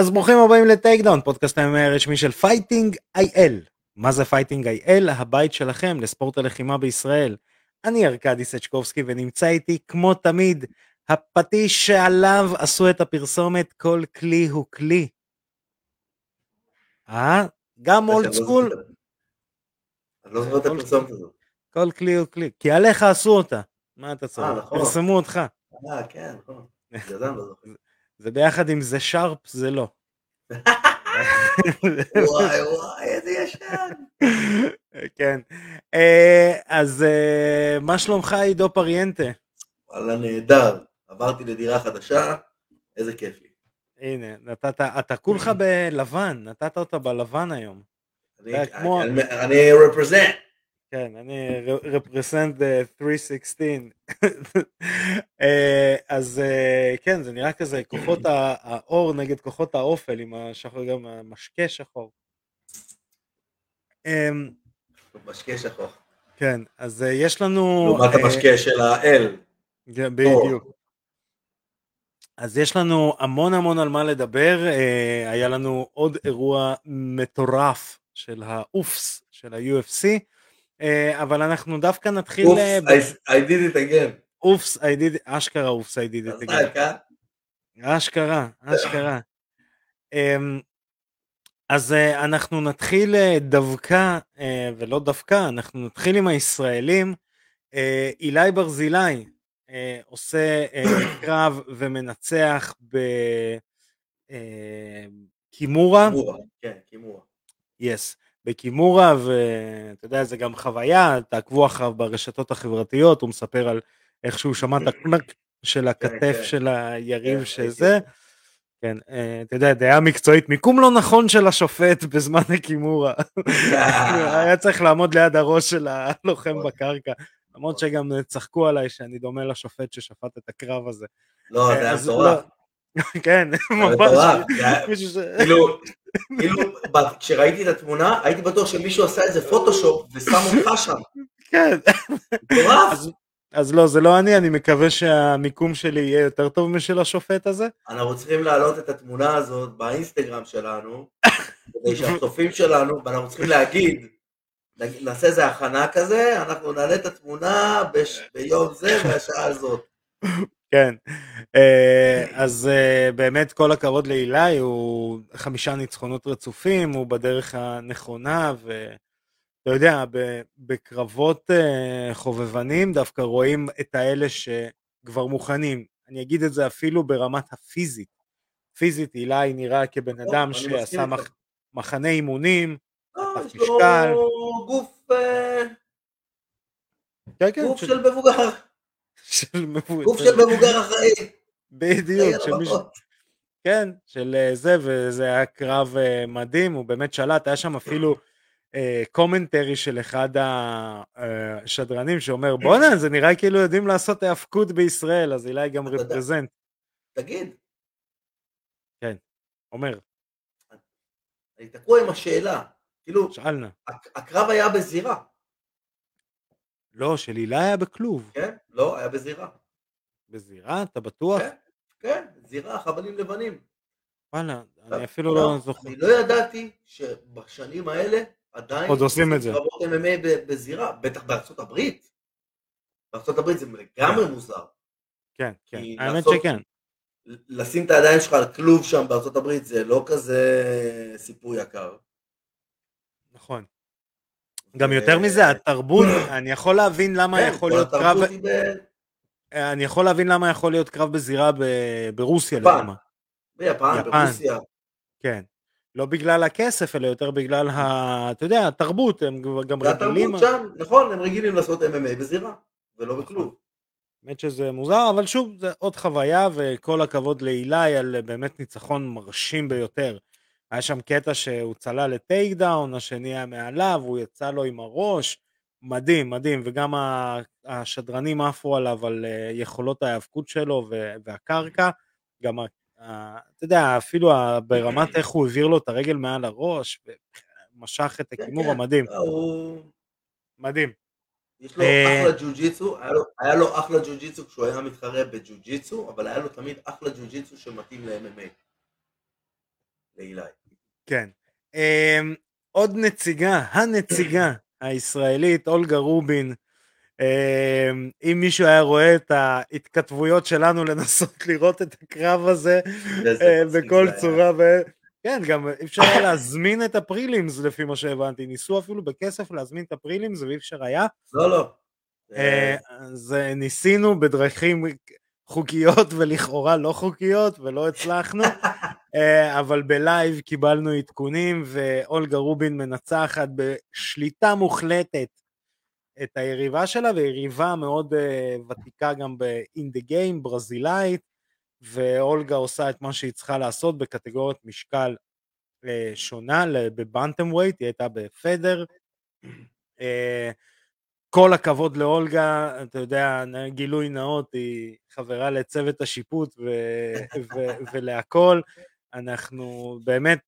אז ברוכים הבאים לטייק דאון, פודקאסט הרשמי של פייטינג אי-אל. מה זה פייטינג אי-אל? הבית שלכם לספורט הלחימה בישראל. אני ארקדי סצ'קובסקי ונמצא איתי כמו תמיד, הפטיש שעליו עשו את הפרסומת, כל כלי הוא כלי. גם אולד סקול. אני לא זוכר את הפרסומת הזאת. כל כלי הוא כלי, כי עליך עשו אותה. מה אתה צריך? פרסמו אותך. כן, נכון. גדם בזוכר. זה ביחד עם זה שרפ, זה לא. וואי וואי, איזה ישן. כן. אז מה שלומך, עידו פריאנטה? וואלה, נהדר. עברתי לדירה חדשה, איזה כיף לי. הנה, נתת, אתה כולך בלבן, נתת אותה בלבן היום. אני רפרזנט. כן, אני represent the 316. אז כן, זה נראה כזה, כוחות האור נגד כוחות האופל, עם השחור, גם המשקה שחור. משקה שחור. כן, אז יש לנו... לעומת המשקה של האל. בדיוק. אז יש לנו המון המון על מה לדבר, היה לנו עוד אירוע מטורף של האופס, של ה-UFC, אבל אנחנו דווקא נתחיל... אשכרה. אז אנחנו נתחיל דווקא, ולא דווקא, אנחנו נתחיל עם הישראלים. אילאי ברזילי עושה קרב ומנצח בקימורה. Yes. בקימורה, ואתה יודע, זה גם חוויה, תעקבו אחריו ברשתות החברתיות, הוא מספר על איך שהוא שמע את הקנק של הכתף של היריב שזה, כן, אתה יודע, דעה מקצועית, מיקום לא נכון של השופט בזמן הקימורה, היה צריך לעמוד ליד הראש של הלוחם בקרקע, למרות שגם צחקו עליי שאני דומה לשופט ששפט את הקרב הזה. לא, זה היה תורה. כן, ממש. כאילו, כשראיתי את התמונה, הייתי בטוח שמישהו עשה איזה פוטושופ ושם אותך שם. כן. אז לא, זה לא אני מקווה שהמיקום שלי יהיה יותר טוב משל השופט הזה. אנחנו צריכים להעלות את התמונה הזאת באינסטגרם שלנו, כדי שהצופים שלנו, ואנחנו צריכים להגיד, נעשה איזה הכנה כזה, אנחנו נעלה את התמונה ביום זה והשעה הזאת. כן, אז באמת כל הכבוד לאילאי, הוא 5 ניצחונות רצופים, הוא בדרך הנכונה, ואתה יודע, בקרבות חובבנים דווקא רואים את האלה שכבר מוכנים, אני אגיד את זה אפילו ברמת הפיזית, פיזית אילאי נראה כבן אדם שעשה מחנה אימונים, יש לו גוף של מבוגר. גוף של מבוגר אחראי. בדיוק. כן, של זה, וזה היה קרב מדהים, הוא באמת שלט, היה שם אפילו קומנטרי של אחד השדרנים שאומר, בונה, זה נראה כאילו יודעים לעשות ההפקות בישראל, אז אילאי גם רפרזנט. תגיד. כן, אומר. אני תקוע עם השאלה, כאילו, הקרב היה בזירה. לא, של אילאי היה בכלוב. כן, לא, היה בזירה. בזירה? אתה בטוח? כן, זירה, חבלים לבנים. וואלה, אני אפילו לא זוכר. אני לא ידעתי שבשנים האלה עדיין... עוד עושים את זה. קרבות MMA בזירה, בטח בארצות הברית. בארצות הברית זה לגמרי מוזר. כן, כן, האמת שכן. לשים את הידיים שלך על כלוב שם בארצות הברית, זה לא כזה סיפור יקר. נכון. גם יותר מזה, התרבות, אני יכול להבין למה יכול להיות קרב... אני יכול להבין למה יכול להיות קרב בזירה ברוסיה, לדוגמה. ביפן, ברוסיה. כן. לא בגלל הכסף, אלא יותר בגלל, אתה יודע, התרבות, הם גם רגילים... התרבות שם, נכון, הם רגילים לעשות MMA בזירה, ולא בכלום. באמת שזה מוזר, אבל שוב, זה עוד חוויה, וכל הכבוד לאילאי על באמת ניצחון מרשים ביותר. היה שם קטע שהוא צלל לטייק דאון, השני היה מעליו, הוא יצא לו עם הראש, מדהים, מדהים, וגם השדרנים עפו עליו על יכולות ההיאבקות שלו והקרקע, גם, אתה יודע, אפילו ברמת איך הוא העביר לו את הרגל מעל הראש, ומשך את הכימור המדהים. מדהים. יש לו אחלה ג'ו-ג'יצו, היה לו אחלה ג'ו-ג'יצו כשהוא היה מתחרה בג'ו-ג'יצו, אבל היה לו תמיד אחלה ג'ו-ג'יצו שמתאים ל-MMA. לאילי. כן. עוד נציגה, הנציגה הישראלית, אולגה רובין. אם מישהו היה רואה את ההתכתבויות שלנו לנסות לראות את הקרב הזה בכל צורה, כן, גם אפשר היה להזמין את הפרילימס לפי מה שהבנתי, ניסו אפילו בכסף להזמין את הפרילימס ואי אפשר היה. לא, לא. אז ניסינו בדרכים חוקיות ולכאורה לא חוקיות ולא הצלחנו, אבל בלייב קיבלנו עדכונים ואולגה רובין מנצחת בשליטה מוחלטת את היריבה שלה, ויריבה מאוד ותיקה גם ב-in the game, ברזילאית, ואולגה עושה את מה שהיא צריכה לעשות בקטגוריית משקל שונה, בבנטם ווייט, היא הייתה בפדר, כל הכבוד לאולגה, אתה יודע, גילוי נאות, היא חברה לצוות השיפוט ולהכל, אנחנו באמת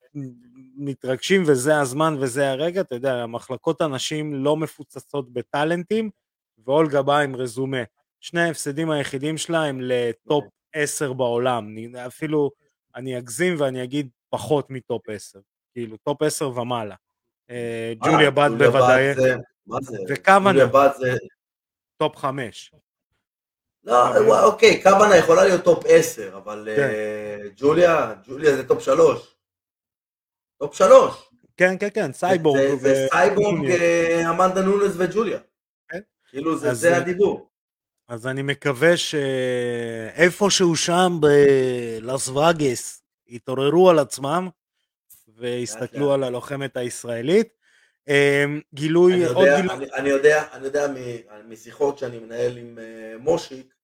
מתרגשים וזה הזמן וזה הרגע, אתה יודע, המחלקות הנשים לא מפוצצות בטלנטים, ואולגה באה עם רזומה, שני ההפסדים היחידים שלה הם לטופ 10 בעולם, אפילו אני אגזים ואני אגיד פחות מטופ 10, כאילו טופ 10 ומעלה, ג'וליה בת בוודאי, וכמה טופ 5. לא, אוקיי, קבנה יכולה להיות טופ 10, אבל ג'וליה זה טופ 3. טופ 3. כן, כן, כן, סייבורג. זה סייבורג, אמנדה נונס וג'וליה. כאילו, זה הדיבור. אז אני מקווה שאיפשהו שם בלאס וגאס יתעוררו על עצמם, והסתכלו על הלוחמת הישראלית. גילוי עוד גילוי. אני יודע משיחות שאני מנהל עם מושיק,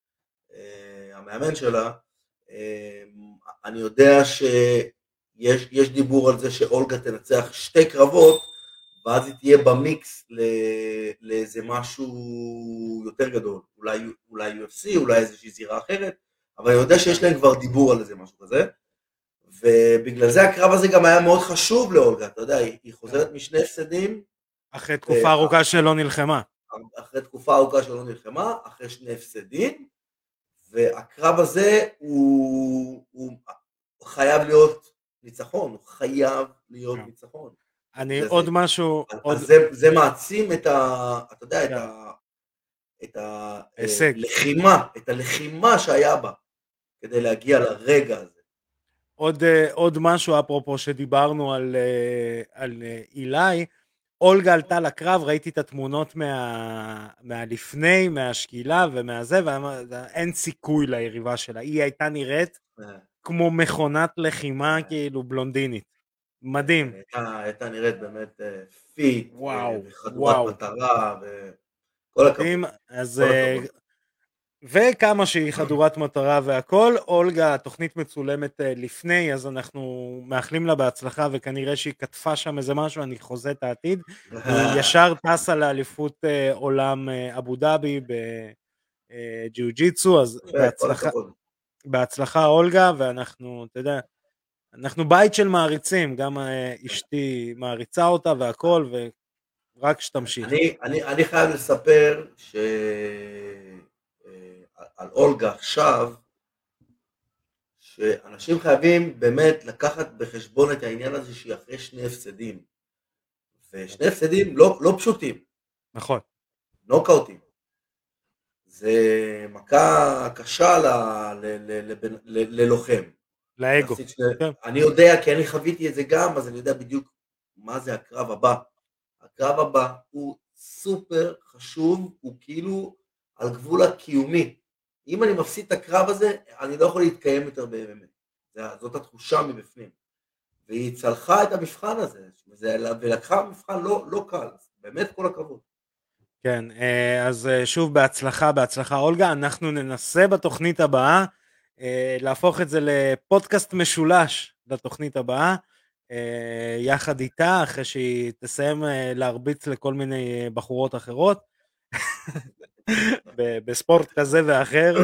המאמן שלה, אני יודע שיש דיבור על זה שאולגה תנצח שתי קרבות, ואז היא תהיה במיקס לאיזה משהו יותר גדול, אולי UFC, אולי איזושהי זירה אחרת, אבל אני יודע שיש להם כבר דיבור על איזה משהו כזה, ובגלל זה הקרב הזה גם היה מאוד חשוב לאולגה, אתה יודע, היא חוזרת משני הפסדים. אחרי תקופה ארוכה שלא נלחמה. אחרי שני הפסדים, והקרב הזה הוא חייב להיות ניצחון, הוא חייב להיות ניצחון. אני עוד משהו... זה מעצים את ה... אתה יודע, את הלחימה, שהיה בה, כדי להגיע לרגע הזה. עוד משהו אפרופו שדיברנו על אילי, אולגה עלתה לקרב, ראיתי את התמונות מהלפני, מהשקילה ומהזה, ואין סיכוי ליריבה שלה, היא הייתה נראית כמו מכונת לחימה כאילו בלונדינית, מדהים. הייתה נראית באמת פיט, חדורת מטרה, וכל הכבוד. אז... וכמה שהיא חדורת מטרה והכל, אולגה, התוכנית מצולמת לפני, אז אנחנו מאחלים לה בהצלחה, וכנראה שהיא כתפה שם איזה משהו, אני חוזה את העתיד, היא ישר טסה לאליפות עולם אבו דאבי בג'יוג'יצו, אז בהצלחה אולגה, ואנחנו, אתה יודע, אנחנו בית של מעריצים, גם אשתי מעריצה אותה והכל, ורק שתמשיך. אני חייב לספר על אולגה עכשיו, שאנשים חייבים באמת לקחת בחשבון את העניין הזה שהיא אחרי שני הפסדים, ושני הפסדים לא פשוטים. נכון. נוקאוטים. זה מכה קשה ללוחם. לאגו. אני יודע, כי אני חוויתי את זה גם, אז אני יודע בדיוק מה זה הקרב הבא. הקרב הבא הוא סופר חשוב, הוא כאילו על גבול הקיומי. אם אני מפסיד את הקרב הזה, אני לא יכול להתקיים יותר באמת. זאת התחושה מבפנים. והיא צלחה את המבחן הזה, ולקחה מבחן לא קל. באמת כל הכבוד. כן, אז שוב בהצלחה אולגה, אנחנו ננסה בתוכנית הבאה, להפוך את זה לפודקאסט משולש בתוכנית הבאה, יחד איתה, אחרי שהיא תסיים להרביץ לכל מיני בחורות אחרות. בספורט כזה ואחר.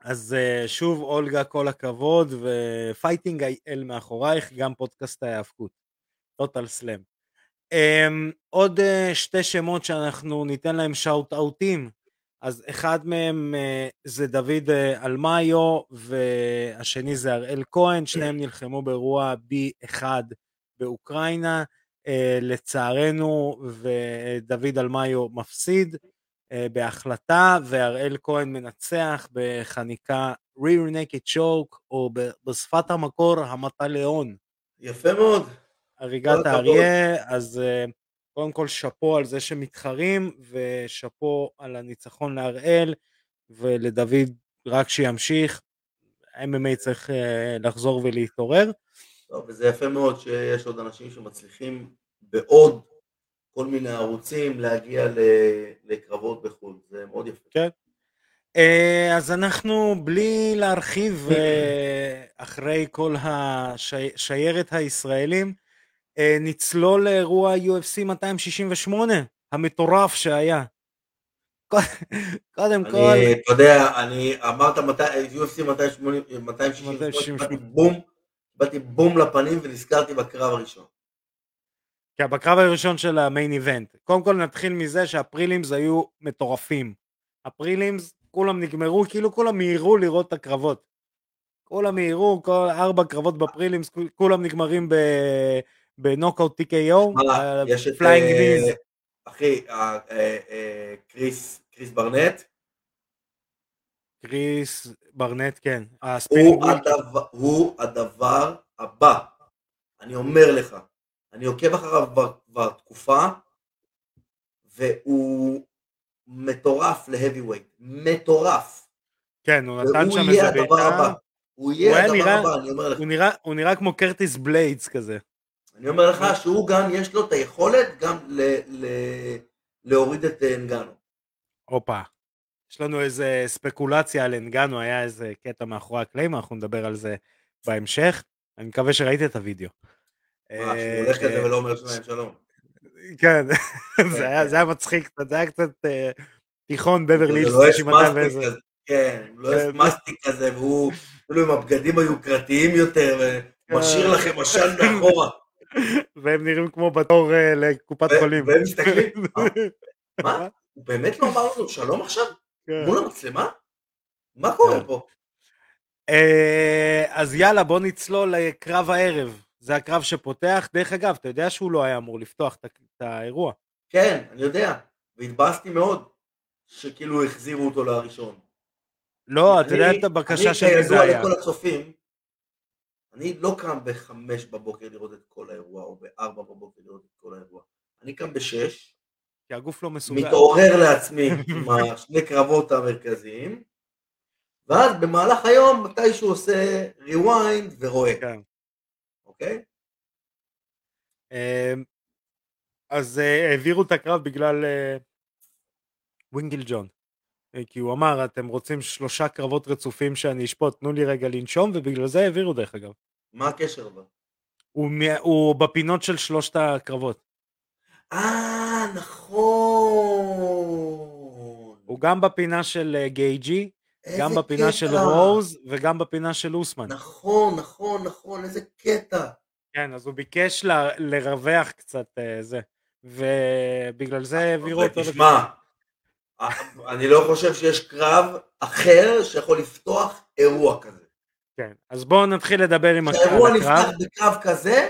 אז שוב אולגה, כל הכבוד, ופייטינג אייל מאחורייך, גם פודקאסט ההיאבקות, טוטל סלאם. עוד שתי שמות שאנחנו ניתן להם שאוט-אוטים אז אחד מהם זה דוד אלמיו, והשני זה אריאל כהן, שניהם נלחמו באירוע B1 באוקראינה, לצערנו, ודוד אלמיו מפסיד בהחלטה, ואריאל כהן מנצח בחניקה rear naked choke, או בשפת המקור המטליון. יפה מאוד. הריגת האריה, אז קודם כל שפו על זה שמתחרים, ושפו על הניצחון להראל, ולדוד רק שימשיך, MMA צריך לחזור ולהתעורר. טוב, וזה יפה מאוד שיש עוד אנשים שמצליחים בעוד כל מיני ערוצים להגיע לקרבות בחו"ל, זה מאוד יפה. כן. אז אנחנו בלי להרחיב אחרי כל השיירת הישראלים, נצלול לאירוע UFC 268, המטורף שהיה. קודם כל... אתה יודע, אני אמרת UFC 268, באתי בום לפנים ונזכרתי בקרב הראשון. כן, בקרב הראשון של המיין איבנט. קודם כל נתחיל מזה שהפרילימס היו מטורפים. הפרילימס כולם נגמרו, כאילו כולם מהירו לראות את הקרבות. כולם מהירו, כל 4 קרבות בפרילימס, כולם נגמרים ב... בנוקאוט TKO, יש את פליינג ניז. אחי, קריס ברנט, כן. הוא הדבר הבא. אני אומר לך, אני עוקב אחריו בתקופה, והוא מטורף להביווייט. מטורף. כן, הוא נתן שם איזה ביתה. הוא יהיה הדבר הבא, אני אומר לך. הוא נראה כמו קרטיס בליידס כזה. אני אומר לך שהוא גם יש לו את היכולת גם להוריד את אנגנו. אופה, יש לנו איזה ספקולציה על אנגנו, היה איזה קטע מאחורי הקלעים, אנחנו נדבר על זה בהמשך, אני מקווה שראית את הוידאו. מה, שהוא הולך כזה ולא אומר שלהם שלום. כן, זה היה מצחיק, זה היה קצת תיכון בברלי. כן, לא יש מסטיק כזה, והוא, כאילו עם הבגדים היוקרתיים יותר, ומשאיר לכם משל מאחורה. והם נראים כמו בתור לקופת חולים. והם מסתכלים, מה? הוא באמת לא אמר לנו שלום עכשיו? מול המצלמה? מה קורה פה? אז יאללה, בוא נצלול לקרב הערב. זה הקרב שפותח. דרך אגב, אתה יודע שהוא לא היה אמור לפתוח את האירוע. כן, אני יודע. והתבאסתי מאוד שכאילו החזירו אותו לראשון. לא, אתה יודע את הבקשה שלי זה היה. לכל הצופים, אני לא קם ב-5 בבוקר לראות את כל האירוע, או ב-4 בבוקר לראות את כל האירוע. אני קם ב-6, כי הגוף לא מסוגל. מתעורר לעצמי עם שני קרבות המרכזיים, ואז במהלך היום מתישהו עושה rewind ורואה. אוקיי? אז העבירו את הקרב בגלל ווינגיל ג'ון. כי הוא אמר, אתם רוצים 3 קרבות רצופים שאני אשפוט, תנו לי רגע לנשום, ובגלל זה העבירו דרך אגב. מה הקשר אבל? הוא בפינות של 3 הקרבות. נכון. הוא גם בפינה של גייג'י, גם בפינה קטע. של רוז, וגם בפינה של אוסמן. נכון, איזה קטע. כן, אז הוא ביקש לרווח קצת זה, ובגלל זה העבירו אותו. תשמע. אני לא חושב שיש קרב אחר שיכול לפתוח אירוע כזה. כן, אז בואו נתחיל לדבר עם הקרב. שהאירוע נפתח בקרב כזה?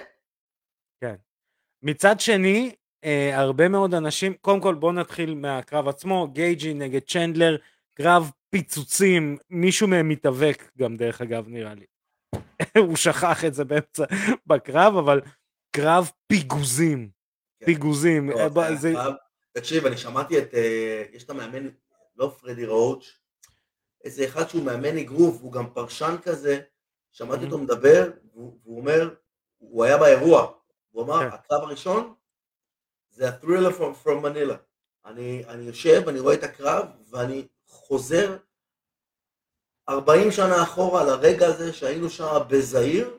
כן. מצד שני, הרבה מאוד אנשים, קודם כל בואו נתחיל מהקרב עצמו, גייג'י נגד צ'נדלר, קרב פיצוצים, מישהו מהם מתאבק גם דרך אגב נראה לי. הוא שכח את זה באמצע בקרב, אבל קרב פיגוזים. כן. פיגוזים. זה... תקשיב, אני שמעתי את, יש את המאמן, לא פרדי ראוץ', איזה אחד שהוא מאמן אגרוף, הוא גם פרשן כזה, שמעתי אותו מדבר, והוא אומר, הוא היה באירוע, הוא אמר, הקרב הראשון, זה ה-thriller from Manila, אני יושב, אני רואה את הקרב, ואני חוזר 40 שנה אחורה לרגע הזה, שהיינו שם בזהיר,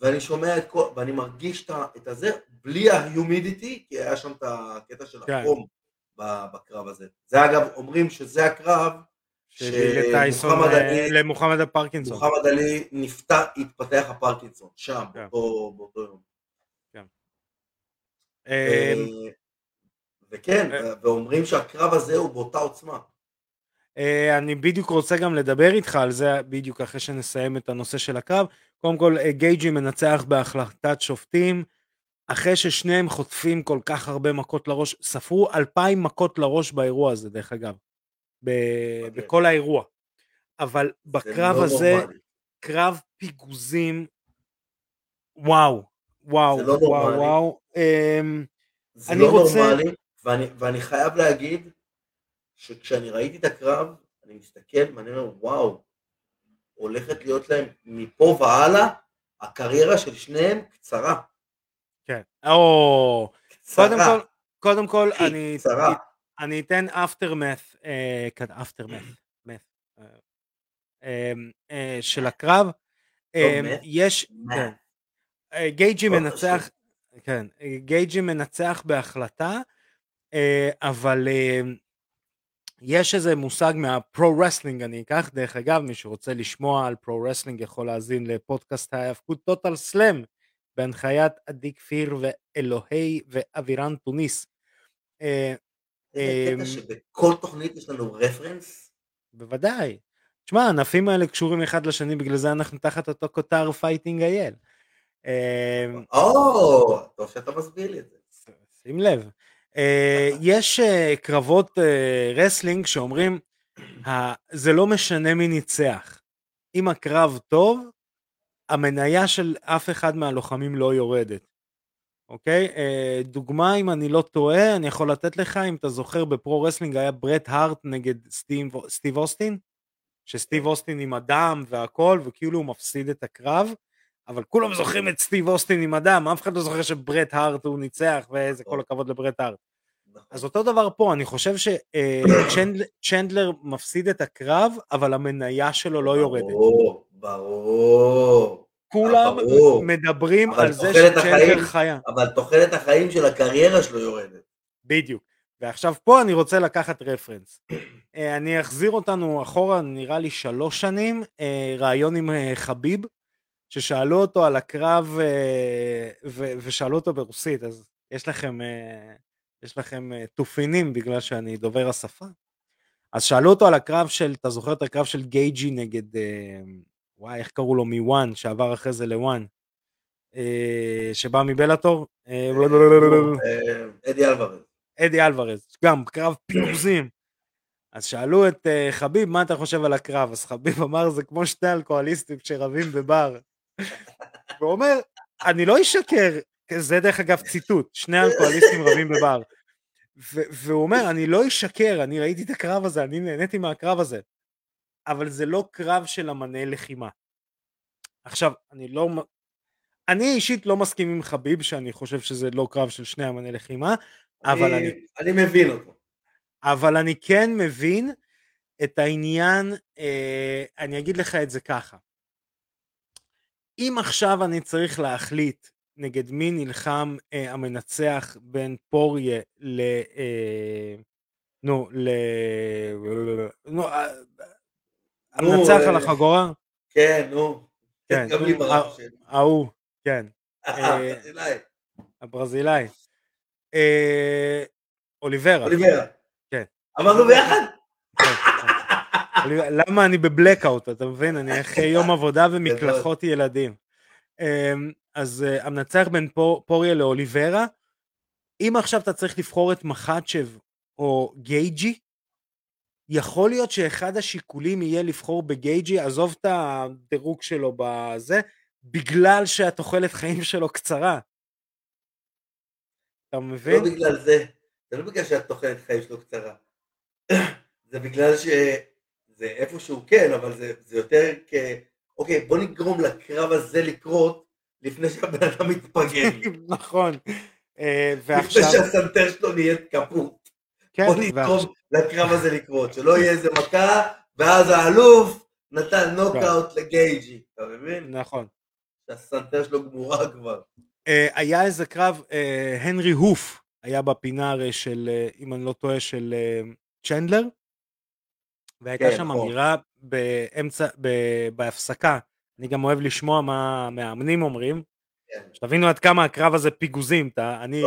ואני שומע את כל, ואני מרגיש את הזה, בלי ההומידיטי, כי היה שם את הקטע של החום בקרב הזה. זה אגב, אומרים שזה הקרב למוחמד הפרקינסון. מוחמד עלי התפתח הפרקינסון, שם, באותו יום. כן, ואומרים שהקרב הזה הוא באותה עוצמה. אני בדיוק רוצה גם לדבר איתך על זה, בדיוק אחרי שנסיים את הנושא של הקרב. קודם כל, גייג'י מנצח בהחלטת שופטים, אחרי ששניהם חוטפים כל כך הרבה מכות לראש, ספרו 2,000 מכות לראש באירוע הזה, דרך אגב, בכל האירוע. אבל בקרב הזה, קרב פיגוזים, וואו, וואו, וואו, וואו. זה לא נורמלי, ואני חייב להגיד, שכשאני ראיתי את הקרב, אני מסתכל, ואני אומר, וואו, הולכת להיות להם מפה והלאה, הקריירה של שניהם קצרה. כן, או, קודם כל, אני אתן aftermath, של הקרב, יש, גייג'י מנצח בהחלטה, אבל יש איזה מושג מהפרו-רסלינג, אני אקח דרך אגב, מי שרוצה לשמוע על פרו-רסלינג יכול להזין לפודקאסט ההיאבקות טוטל סלם, בהנחיית עדי כפיר ואלוהי ואבירן תוניס. זה קטע שבכל תוכנית יש לנו רפרנס? בוודאי. תשמע, הענפים האלה קשורים אחד לשני, בגלל זה אנחנו תחת אותו כותר פייטינג אייל. טוב שאתה מסביר לי את זה. שים לב. יש קרבות רסלינג שאומרים, זה לא משנה מי ניצח. אם הקרב טוב, המניה של אף אחד מהלוחמים לא יורדת. אוקיי? דוגמה, אם אני לא טועה, אני יכול לתת לך, אם אתה זוכר, בפרו-רסלינג היה ברט הארט נגד סטיב אוסטין, שסטיב אוסטין עם אדם והכל, וכאילו הוא מפסיד את הקרב, אבל כולם זוכרים את סטיב אוסטין עם אדם, אף אחד לא זוכר שברט הארט הוא ניצח, וזה כל הכבוד לברט הארט. אז אותו דבר פה, אני חושב שצ'נדלר מפסיד את הקרב, אבל המניה שלו לא יורדת. ברור. כולם מדברים על זה שצ'נדלר חיה. אבל תוחלת החיים של הקריירה שלו יורדת. בדיוק. ועכשיו פה אני רוצה לקחת רפרנס. אני אחזיר אותנו אחורה, נראה לי 3 שנים, רעיון עם חביב, ששאלו אותו על הקרב, ושאלו אותו ברוסית, אז יש לכם תופינים בגלל שאני דובר השפה. אז שאלו אותו על הקרב של, אתה זוכר את הקרב של גייג'י נגד, וואי, איך קראו לו מוואן, שעבר אחרי זה לוואן, שבא מבלאטור? אדי אלוורז, גם קרב פיוזים. אז שאלו את חביב, מה אתה חושב על הקרב? אז חביב אמר, זה כמו שתי אלכוהוליסטים שרבים בבר. והוא אומר, אני לא אשקר, זה דרך אגב ציטוט, 2 אלכוהוליסטים רבים בבר. והוא אומר, אני לא אשקר, אני ראיתי את הקרב הזה, אני נהניתי מהקרב הזה. אבל זה לא קרב של אמני לחימה. עכשיו, אני אישית לא מסכים עם חביב, שאני חושב שזה לא קרב של 2 אמני לחימה, אבל אני מבין אותו. אבל אני כן מבין את העניין, אני אגיד לך את זה ככה. אם עכשיו אני צריך להחליט נגד מי נלחם המנצח בין פוריה המנצח על החגורה? כן, נו. ההוא, כן. הברזילאי. אוליברה. אמרנו ביחד? למה אני בבלקאוט, אתה מבין? אני אחרי יום עבודה ומקלחות ילדים. אז המנצח בין פוריה לאוליברה, אם עכשיו אתה צריך לבחור את מחצ'ב או גייג'י, יכול להיות שאחד השיקולים יהיה לבחור בגייג'י, עזוב את הדירוג שלו בזה, בגלל שהתוחלת חיים שלו קצרה. אתה מבין? לא בגלל זה. זה לא בגלל שהתוחלת חיים שלו קצרה. זה בגלל שזה איפשהו כן, אבל זה יותר אוקיי, בוא נגרום לקרב הזה לקרות, לפני שהבן אדם מתפגר. נכון. לפני שהסנטר שלו נהיה כפות. בוא נגרום לקרב הזה לקרות, שלא יהיה איזה מכה, ואז האלוף נתן נוקאוט לגייג'י, אתה מבין? נכון. שהסנטר שלו גמורה כבר. היה איזה קרב, הנרי הוף, היה בפינה הרי של, אם אני לא טועה, של צ'נדלר, והייתה שם אמירה בהפסקה, אני גם אוהב לשמוע מה המאמנים אומרים, שתבינו עד כמה הקרב הזה פיגוזים, אני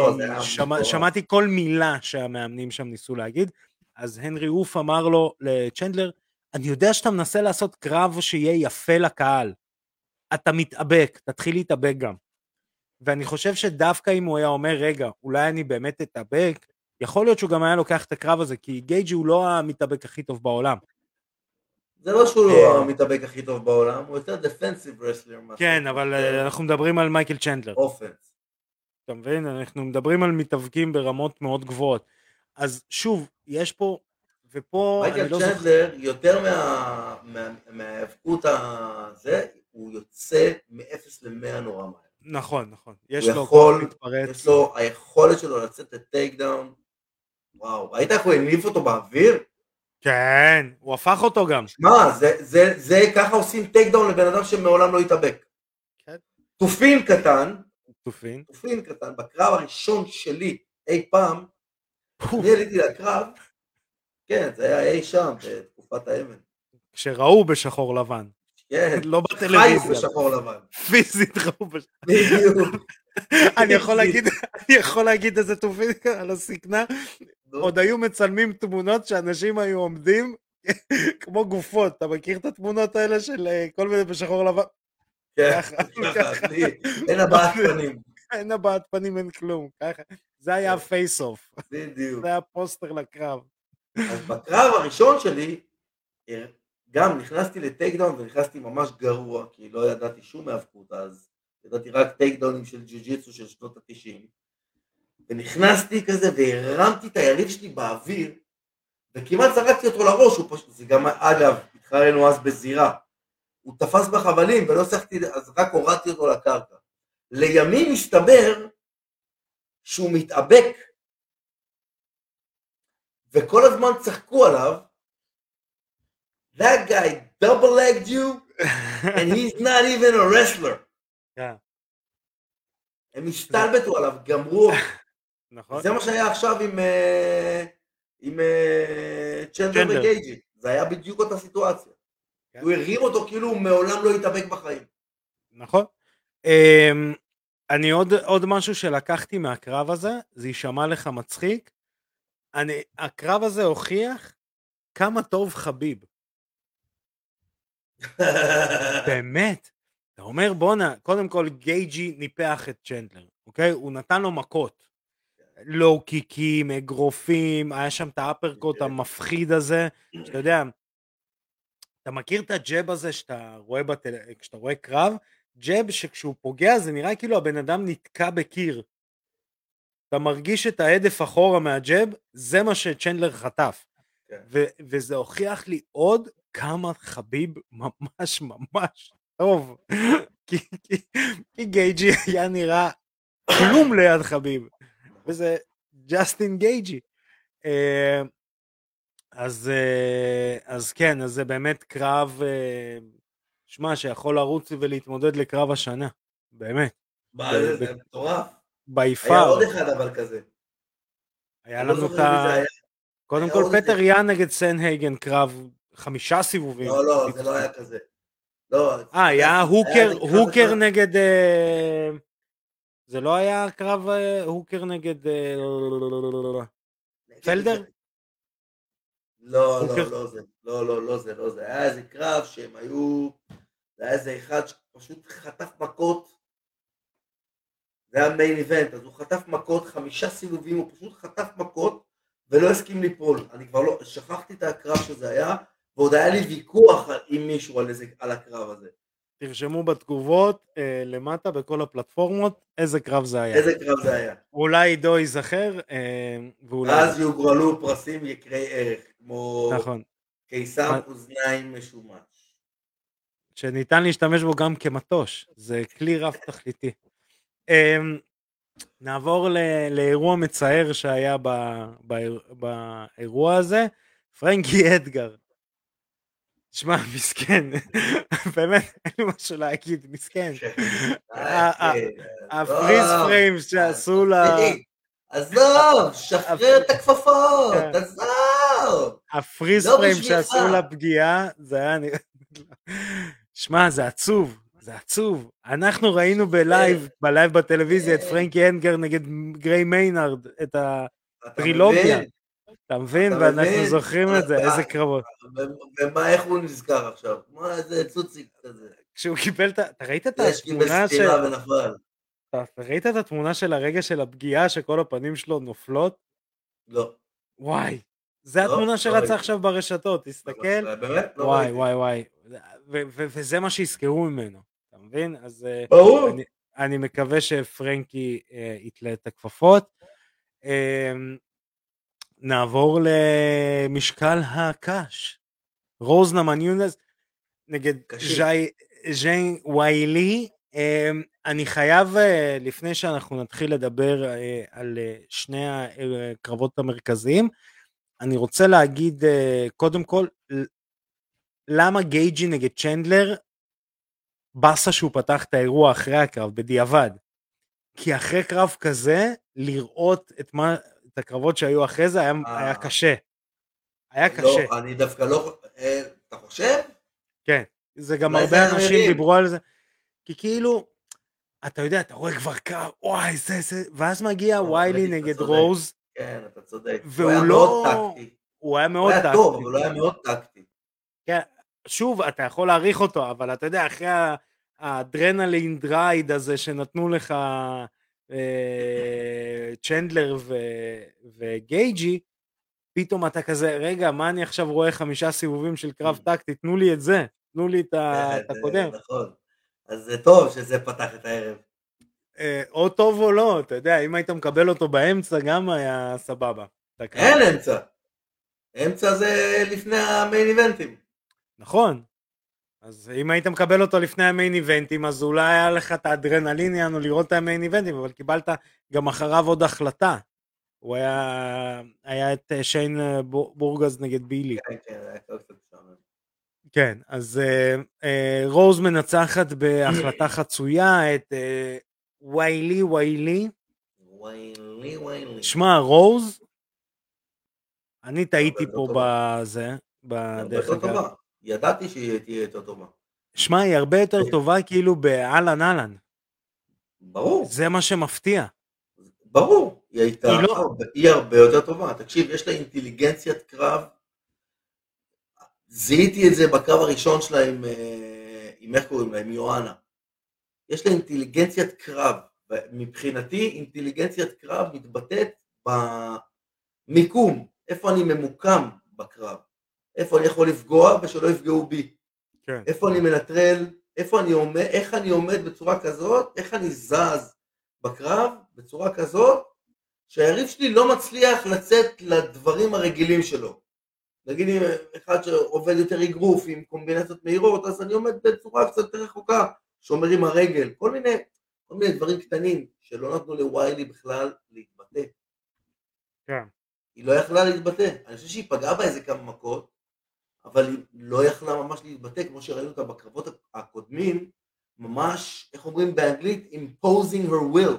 שמעתי כל מילה שהמאמנים שם ניסו להגיד, אז הנרי אוף אמר לו לצ'נדלר, אני יודע שאתה מנסה לעשות קרב שיהיה יפה לקהל, אתה מתאבק, תתחיל להתאבק גם, ואני חושב שדווקא אם הוא היה אומר, רגע, אולי אני באמת אתאבק, יכול להיות שהוא גם היה לוקח את הקרב הזה, כי גייג'י הוא לא המתאבק הכי טוב בעולם. זה לא שהוא לא המתאבק הכי טוב בעולם, הוא יותר דפנסיב רסלר. כן, אבל אנחנו מדברים על מייקל צ'נדלר. אופנס. אתה מבין? אנחנו מדברים על מתאבקים ברמות מאוד גבוהות. אז שוב, יש פה, ופה... מייקל צ'נדלר, יותר מההיאבקות הזה, הוא יוצא מ-0 ל-100 נורא מהר. נכון, נכון. יש לו כבר להתפרץ. יש לו היכולת שלו לצאת לטייק דאון. וואו, ראית איך הוא הניף אותו באוויר? כן, הוא הפך אותו גם. מה, זה ככה עושים טייק דאון לבן אדם שמעולם לא יתאבק. כן. תופין קטן. תופין. תופין קטן, בקרב הראשון שלי, אי פעם, אני עליתי לקרב, כן, זה היה אי שם, בתקופת האמן. כשראו בשחור לבן. כן, לא בטלוויזיה. חי בשחור לבן. פיזית ראו בשחור לבן. אני יכול להגיד איזה תופין על הסכנה. עוד היו מצלמים תמונות שאנשים היו עומדים כמו גופות, אתה מכיר את התמונות האלה של כל מיני בשחור לבן? כן, ככה, אין הבעת פנים. אין הבעת פנים, אין כלום, ככה. זה היה הפייס אוף. בדיוק. זה היה פוסטר לקרב. אז בקרב הראשון שלי, גם נכנסתי לטייק דאון ונכנסתי ממש גרוע, כי לא ידעתי שום מאבקות אז, ידעתי רק טייק דאונים של ג'יוג'יצו של שנות ה-90, ונכנסתי כזה והרמתי את היריב שלי באוויר, וכמעט זרקתי אותו לראש, הוא פשוט, זה גם אגב, התחלנו אז בזירה, הוא תפס בחבלים ולא שחתי, אז רק הורדתי אותו לקרקע. לימים מסתבר שהוא מתאבק, וכל הזמן צחקו עליו, That guy double-legged you, and he's not even a wrestler. כן. הם השתלבטו עליו, גמרו. נכון. זה מה שהיה עכשיו עם צ'נדלר וגייג'י. זה היה בדיוק אותה סיטואציה. הוא הרים אותו כאילו הוא מעולם לא יתאבק בחיים. נכון. אני עוד משהו שלקחתי מהקרב הזה, זה יישמע לך מצחיק. הקרב הזה הוכיח כמה טוב חביב. באמת, אתה אומר בונה, קודם כל גייג'י ניפח את צ'נדלר, אוקיי? הוא נתן לו מכות, לואו קיקים, אגרופים, היה שם את האפרקוט המפחיד הזה, שאתה יודע, אתה מכיר את הג'אב הזה שאתה רואה, כשאתה רואה קרב, ג'אב שכשהוא פוגע זה נראה כאילו הבן אדם נתקע בקיר, אתה מרגיש את העדף אחורה מהג'אב, זה מה שצ'נדלר חטף, וזה הוכיח לי עוד, כמה חביב ממש ממש טוב, כי גייג'י היה נראה כלום ליד חביב, וזה ג'סטין גייג'י, אז כן, אז זה באמת קרב, שמה שיכול לרוץ ולהתמודד לקרב השנה, באמת. זה מטורף. היה עוד אחד אבל כזה. היה לנו את ה... קודם כל פטר יאן נגד סנהייגן קרב, 5 סיבובים. לא, זה לא היה כזה. היה הוקר נגד... זה לא היה קרב הוקר נגד... פלדר? לא, זה היה איזה קרב שהם היו... זה היה איזה אחד שפשוט חטף מכות. זה היה מיין איבנט, אז הוא חטף מכות, 5 סיבובים, הוא פשוט חטף מכות, ולא הסכים ליפול. אני כבר לא... שכחתי את הקרב שזה היה, ועוד היה לי ויכוח עם מישהו על הקרב הזה. תרשמו בתגובות למטה בכל הפלטפורמות, איזה קרב זה היה. איזה קרב זה היה. אולי עידו ייזכר, ואולי... אז יוגרלו פרסים יקרי ערך, כמו... נכון. קיסר אוזניים משומש. שניתן להשתמש בו גם כמטוש, זה כלי רב תכליתי. נעבור לאירוע מצער שהיה באירוע הזה, פרנקי אדגר. שמע, מסכן, באמת, אין לי משהו להגיד, מסכן. הפריז פריים שעשו לה... עזוב, שחרר את הכפפות, עזוב. הפריז פריים שעשו לה פגיעה, זה היה... שמע, זה עצוב. זה עצוב. אנחנו ראינו בלייב בטלוויזיה את פרנקי אנגר נגד גריי מיינרד, את הטרילוגיה. אתה מבין? ואנחנו זוכרים את זה, איזה קרבות. ומה, איך הוא נזכר עכשיו? מה זה צוציק כזה? כשהוא קיבל את... אתה ראית את התמונה של... אתה ראית את התמונה של הרגע של הפגיעה שכל הפנים שלו נופלות? לא. וואי. זה התמונה שרצה עכשיו ברשתות, תסתכל. וואי, וואי, וואי. וזה מה שהזכרו ממנו, אתה מבין? אז אני מקווה שפרנקי יתלה את הכפפות. נעבור למשקל הקש. רוז נמניונס נגד ז'יין ויילי. אני חייב, לפני שאנחנו נתחיל לדבר על שני הקרבות המרכזיים, אני רוצה להגיד קודם כל, למה גייג'י נגד צ'נדלר, בסה שהוא פתח את האירוע אחרי הקרב, בדיעבד. כי אחרי קרב כזה, לראות את הקרבות שהיו אחרי זה, היה קשה. היה קשה. לא, אני דווקא לא... אתה חושב? כן. זה גם הרבה אנשים דיברו על זה. כי כאילו, אתה יודע, אתה רואה כבר קרב, וואי, זה... ואז מגיע ויילי נגד רוז. כן, אתה צודק. והוא היה מאוד טקטי. הוא היה מאוד טקטי. הוא היה טוב, אבל הוא היה מאוד טקטי. כן, שוב, אתה יכול להעריך אותו, אבל אתה יודע, אחרי האדרנלין דרייד הזה שנתנו לך צ'נדלר וגייג'י, פתאום אתה כזה, רגע, מה אני עכשיו רואה 5 סיבובים של קרב טקטי, תנו לי את זה, תנו לי את הקודם. נכון, אז זה טוב שזה פתח את הערב. או טוב או לא, אתה יודע, אם היית מקבל אותו באמצע, גם היה סבבה. אין אמצע. אמצע זה לפני המיין איבנטים. נכון. אז אם היית מקבל אותו לפני המיין איבנטים, אז אולי היה לך את האדרנלין, יענו לראות את המיין איבנטים, אבל קיבלת גם אחריו עוד החלטה. הוא היה את שיין בורגז נגד בילי. כן, כן, היה טוב קצת שם. כן, אז רוז מנצחת בהחלטה חצויה את... ויילי. שמע, רוז, אני טעיתי פה בזה, בדרך אגב. ידעתי שהיא תהיה יותר טובה. שמע, היא הרבה יותר טובה כאילו באלן. ברור. זה מה שמפתיע. ברור, היא הרבה יותר טובה. תקשיב, יש לה אינטליגנציית קרב. זיהיתי את זה בקרב הראשון שלה עם איך קוראים לה, עם יואנה. יש לה אינטליגנציית קרב, מבחינתי אינטליגנציית קרב מתבטאת במיקום, איפה אני ממוקם בקרב, איפה אני יכול לפגוע ושלא יפגעו בי, כן. איפה אני מנטרל, איפה אני עומד, איך אני עומד בצורה כזאת, איך אני זז בקרב בצורה כזאת, שהיריב שלי לא מצליח לצאת לדברים הרגילים שלו. נגיד אם אחד שעובד יותר אגרוף עם קומבינציות מהירות, אז אני עומד בצורה קצת יותר רחוקה, שומר עם הרגל, כל מיני דברים קטנים שלא נתנו לוויילי בכלל להתבטא. כן. היא לא יכלה להתבטא. אני חושב שהיא פגעה בה איזה כמה מכות, אבל היא לא יכלה ממש להתבטא, כמו שראינו אותה בקרבות הקודמים, ממש, איך אומרים באנגלית, imposing her will.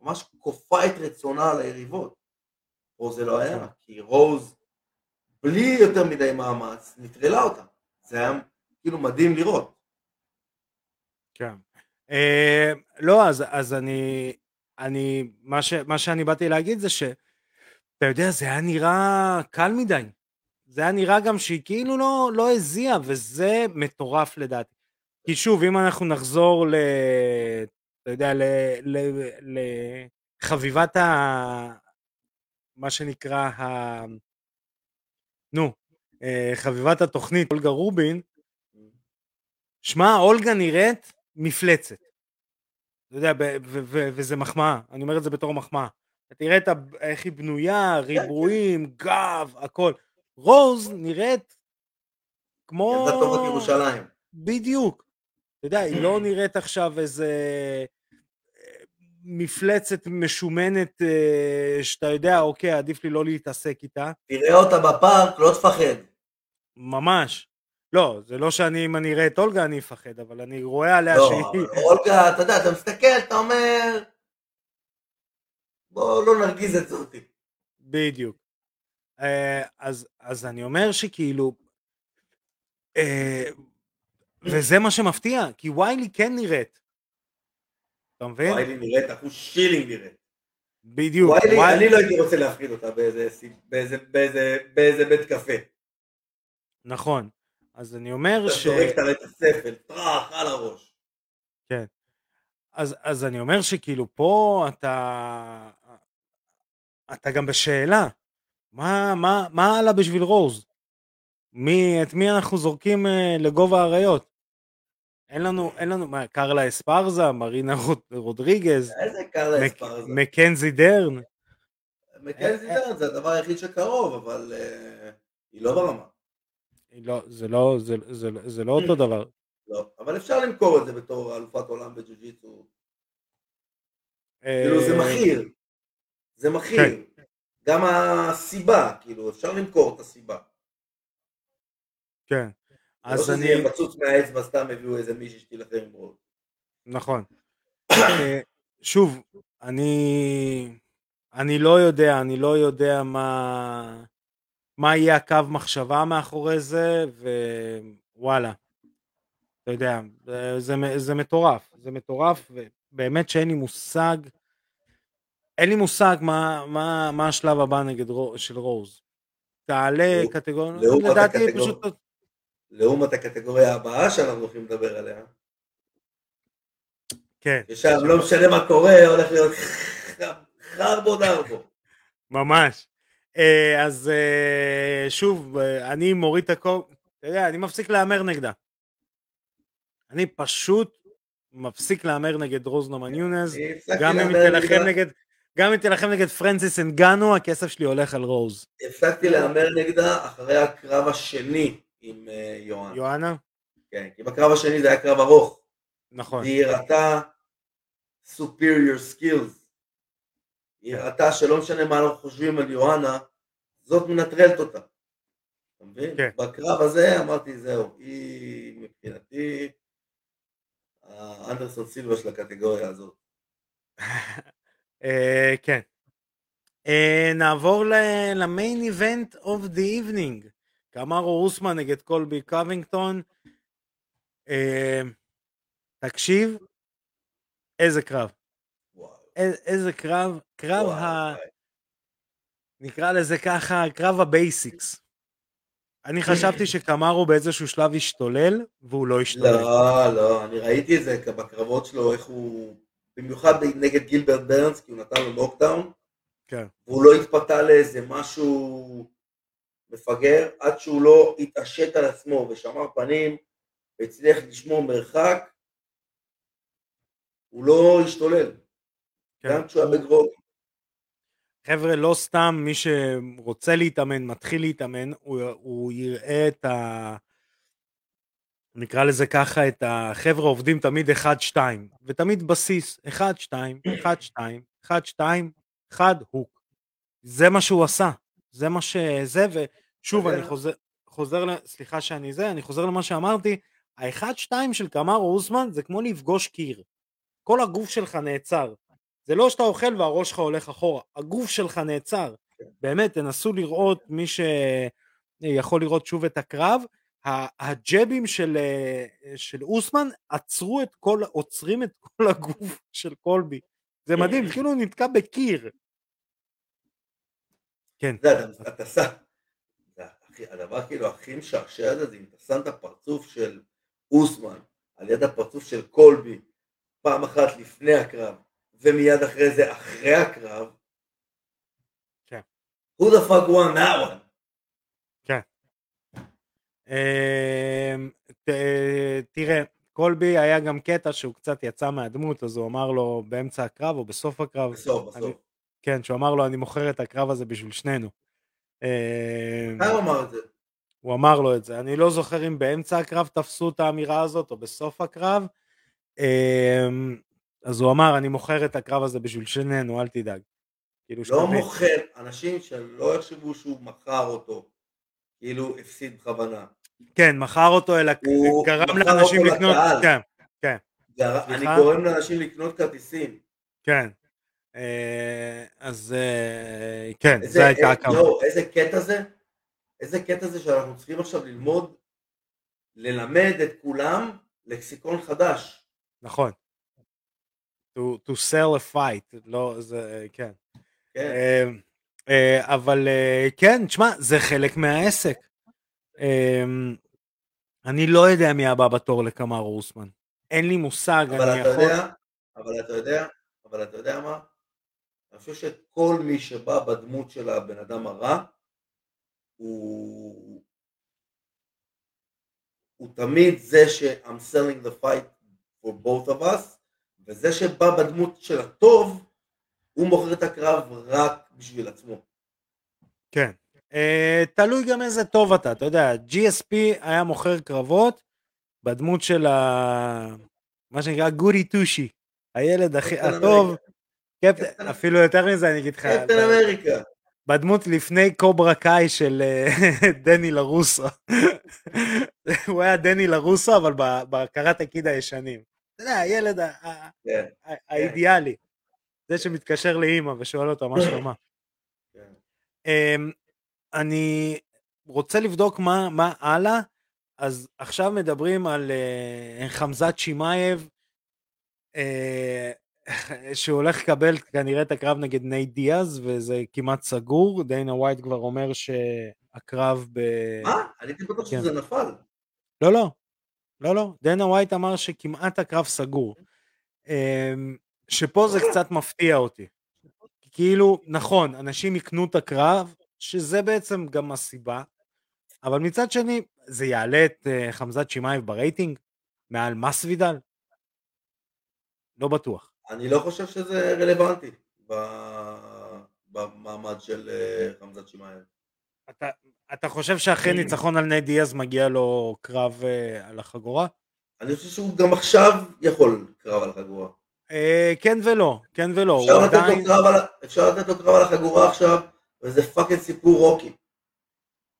ממש כופה את רצונה על היריבות. רוז זה לא היה, כי רוז, בלי יותר מדי מאמץ, נטרלה אותה. זה היה כאילו מדהים לראות. כן. לא, אז אני, מה שאני באתי להגיד זה שאתה יודע, זה היה נראה קל מדי. זה היה נראה גם שהיא כאילו לא הזיעה, וזה מטורף לדעתי. כי שוב, אם אנחנו נחזור אתה יודע, לחביבת מה שנקרא חביבת התוכנית, אולגה רובין, שמע, אולגה נראית מפלצת, אתה יודע, וזה מחמאה, אני אומר את זה בתור מחמאה, אתה תראה איך היא בנויה, ריבועים, גב, הכל, רוז נראית כמו... ילדה טובה בירושלים. בדיוק, אתה יודע, היא לא נראית עכשיו איזה מפלצת משומנת, שאתה יודע, אוקיי, עדיף לי לא להתעסק איתה. תראה אותה בפארק, לא תפחד. ממש. לא, זה לא שאני, אם אני אראה את אולגה, אני אפחד, אבל אני רואה עליה שהיא... לא, אבל אולגה, אתה יודע, אתה מסתכל, אתה אומר, בוא לא נרגיז את זאתי. בדיוק. אז אני אומר שכאילו, וזה מה שמפתיע, כי ויילי כן נראית. אתה מבין? ויילי נראית, אחוז שילינג נראית. בדיוק. ויילי, אני לא הייתי רוצה להפריד אותה באיזה בית קפה. נכון. אז אני אומר ש... אתה שורקת על את הספל, פרח על הראש. כן. אז אני אומר שכאילו פה אתה גם בשאלה. מה עלה בשביל רוז? את מי אנחנו זורקים לגובה הרעיות? אין לנו, מה, קרלה אספרזה, מרינה רודריגז, איזה קרלה אספרזה? מקנזי דרן. מקנזי דרן זה הדבר היחיד שקרוב, אבל היא לא ברמה. זה לא אותו דבר. לא, אבל אפשר למכור את זה בתור אלופת עולם בג'ו-ג'יטסו. כאילו זה מחיר. זה מחיר. גם הסיבה, כאילו אפשר למכור את הסיבה. כן. אז אני... זה מצוץ מהאצבע, סתם הביאו איזה מישהי שתילחם עם רוז. נכון. שוב, אני לא יודע, מה יהיה הקו מחשבה מאחורי זה, ווואלה. אתה יודע, זה מטורף. זה מטורף, ובאמת שאין לי מושג, מה השלב הבא נגד של רוז. תעלה קטגוריה, לדעתי פשוט... לעומת הקטגוריה הבאה שאנחנו הולכים לדבר עליה. כן. ושם לא משנה מה קורה, הולך להיות חרבו דרבו. ממש. אז שוב, אני מוריד את הכל, אתה יודע, אני מפסיק להאמר נגדה. אני פשוט מפסיק להאמר נגד רוז נמניונז, גם אם תלחם נגד פרנסיס אנגנו, הכסף שלי הולך על רוז. הפסקתי להאמר נגדה אחרי הקרב השני. עם יואנה. יואנה? כן, כי בקרב השני זה היה קרב ארוך. נכון. היא הראתה superior skills. היא הראתה שלא משנה מה אנחנו חושבים על יואנה, זאת מנטרלת אותה. אתה מבין? כן. בקרב הזה אמרתי זהו, היא מבחינתי האנדרסון סילבה של הקטגוריה הזאת. כן. נעבור למיין איבנט of the evening. קמארו אוסמן נגד קולבי קובינגטון. תקשיב, איזה קרב. איזה קרב, נקרא לזה ככה, קרב הבייסיקס. אני חשבתי שקמארו באיזשהו שלב ישתולל, והוא לא ישתולל. לא, אני ראיתי את זה בקרבות שלו, איך הוא, במיוחד נגד גילברט ברנס, כי הוא נתן לו נוקדאון, והוא לא התפתה לאיזה משהו... מפגר, עד שהוא לא התעשת על עצמו ושמר פנים והצליח לשמור מרחק, הוא לא השתולל. כן. גם כשהוא עבד רוב. חבר'ה, לא סתם מי שרוצה להתאמן, מתחיל להתאמן, הוא יראה את ה... נקרא לזה ככה, את החבר'ה עובדים תמיד 1-2, ותמיד בסיס, 1-2, 1-2, 1-2, 1 הוק. זה מה שהוא עשה. זה מה שזה, ושוב אני חוזר, סליחה שאני זה, אני חוזר למה שאמרתי, ה-1-2 של קמארו אוסמן זה כמו לפגוש קיר, כל הגוף שלך נעצר, זה לא שאתה אוכל והראש שלך הולך אחורה, הגוף שלך נעצר, באמת תנסו לראות מי שיכול לראות שוב את הקרב, הג'בים של אוסמן עוצרים את כל הגוף של קולבי, זה מדהים, כאילו הוא נתקע בקיר, כן. הדבר כאילו הכי משעשע הזה, אם אתה שם את הפרצוף של אוסמן על יד הפרצוף של קולבי, פעם אחת לפני הקרב, ומיד אחרי זה אחרי הקרב, כן. Who the fuck won that one? כן. תראה, קולבי היה גם קטע שהוא קצת יצא מהדמות, אז הוא אמר לו באמצע הקרב או בסוף הקרב. בסוף. כן, שהוא אמר לו, אני מוכר את הקרב הזה בשביל שנינו. הוא אמר את זה. הוא אמר לו את זה. אני לא זוכר אם באמצע הקרב תפסו את האמירה הזאת, או בסוף הקרב. אז הוא אמר, אני מוכר את הקרב הזה בשביל שנינו, אל תדאג. לא מוכר, אנשים שלא יחשבו שהוא מכר אותו, כאילו הפסיד בכוונה. כן, מכר אותו, אלא גרם לאנשים לקנות. כן. אני גורם לאנשים לקנות כרטיסים. כן. אז כן, זה הייתה הקרב. איזה קטע זה? איזה קטע זה שאנחנו צריכים עכשיו ללמד את כולם לקסיקון חדש. נכון. To sell a fight. לא, זה, כן. כן. אבל כן, תשמע, זה חלק מהעסק. אני לא יודע מי הבא בתור לקמארו אוסמן. אין לי מושג, אני יכול... אבל אתה יודע מה? אני חושב שכל מי שבא בדמות של הבן אדם הרע, הוא תמיד זה ש- I'm selling the fight for both of us, וזה שבא בדמות של הטוב, הוא מוכר את הקרב רק בשביל עצמו. כן. תלוי גם איזה טוב אתה, אתה יודע, GSP היה מוכר קרבות, בדמות של מה שנקרא גורי טושי, הילד הטוב, אפילו יותר מזה אני אגיד לך, קפטן אמריקה, בדמות לפני קוברה קאי של דני לרוסו, הוא היה דני לרוסו, אבל בקראת הקיד הישנים, אתה יודע, הילד האידיאלי, זה שמתקשר לאמא ושואל אותו מה שלמה. אני רוצה לבדוק מה הלאה, אז עכשיו מדברים על חמזת שימייב, שהולך לקבל כנראה את הקרב נגד נייט דיאז, וזה כמעט סגור, דיינה ווייט כבר אומר שהקרב מה? אני תבטח שזה נפל. לא, לא. לא, לא. דיינה ווייט אמר שכמעט הקרב סגור. שפה זה קצת מפתיע אותי. כאילו, נכון, אנשים יקנו את הקרב, שזה בעצם גם הסיבה, אבל מצד שני, זה יעלה את חמזת שימייב ברייטינג, מעל מסוידל? לא בטוח. אני לא חושב שזה רלוונטי, במעמד של חמזת שימייב. אתה חושב שאחרי ניצחון על נייט דיאז, מגיע לו קרב על החגורה? אני חושב שהוא גם עכשיו יכול קרב על החגורה. כן ולא, כן ולא. אפשר לתת לו קרב על החגורה עכשיו, וזה פאקינג סיפור רוקי.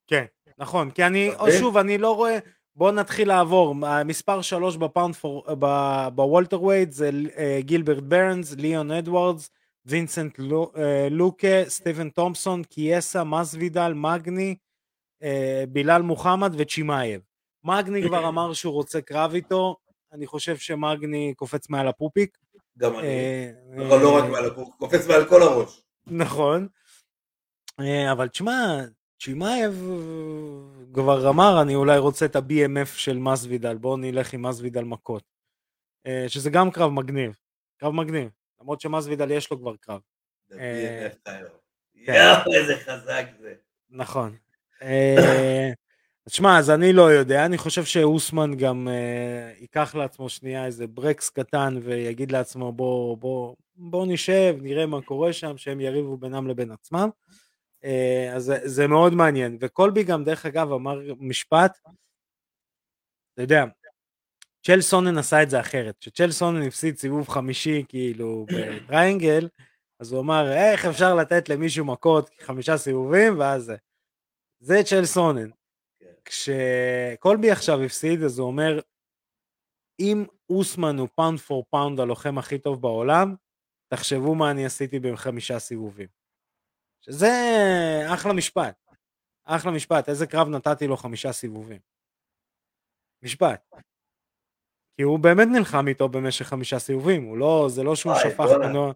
כן, נכון, כי אני, או שוב, אני לא רואה, בואו נתחיל לעבור, מספר 3 בפאונד בוולטר ווייט, זה גילברט ברנס, ליאון אדוורדס, וינסנט לוקה, סטיבן תומפסון, קייסה, מסוידל, מגני, בילאל מוחמד וצ'ימאייב. מגני כבר אמר שהוא רוצה קרב איתו, אני חושב שמגני קופץ מעל הפופיק. גם אני, אבל לא רק מעל הפופיק, קופץ מעל כל הראש. נכון, אבל תשמע, צ'ימאייב כבר אמר, אני אולי רוצה את ה-BMF של מסוידל, בואו נלך עם מסוידל מכות, שזה גם קרב מגניב, למרות שמסוידל יש לו כבר קרב. זה BMF טיילר, יאו, איזה חזק זה. נכון. תשמע, אז אני לא יודע, אני חושב שאוסמן גם ייקח לעצמו שנייה איזה ברקס קטן, ויגיד לעצמו בואו נשב, נראה מה קורה שם, שהם יריבו בינם לבין עצמם, אז זה מאוד מעניין. וקולבי גם דרך אגב אמר משפט, אתה יודע, צ'ל סונן עשה את זה אחרת, שצ'ל סונן הפסיד סיבוב חמישי כאילו בטריינגל, אז הוא אמר איך אפשר לתת למישהו מכות 5 סיבובים ואז זה צ'ל סונן. כשקולבי עכשיו הפסיד, אז הוא אומר אם אוסמן הוא פאונד פור פאונד הלוחם הכי טוב בעולם, תחשבו מה אני עשיתי ב5 סיבובים. שזה אחלה משפט, איזה קרב נתתי לו 5 סיבובים, משפט, כי הוא באמת נלחם איתו במשך 5 סיבובים, הוא לא, זה לא שהוא שפך מנוע,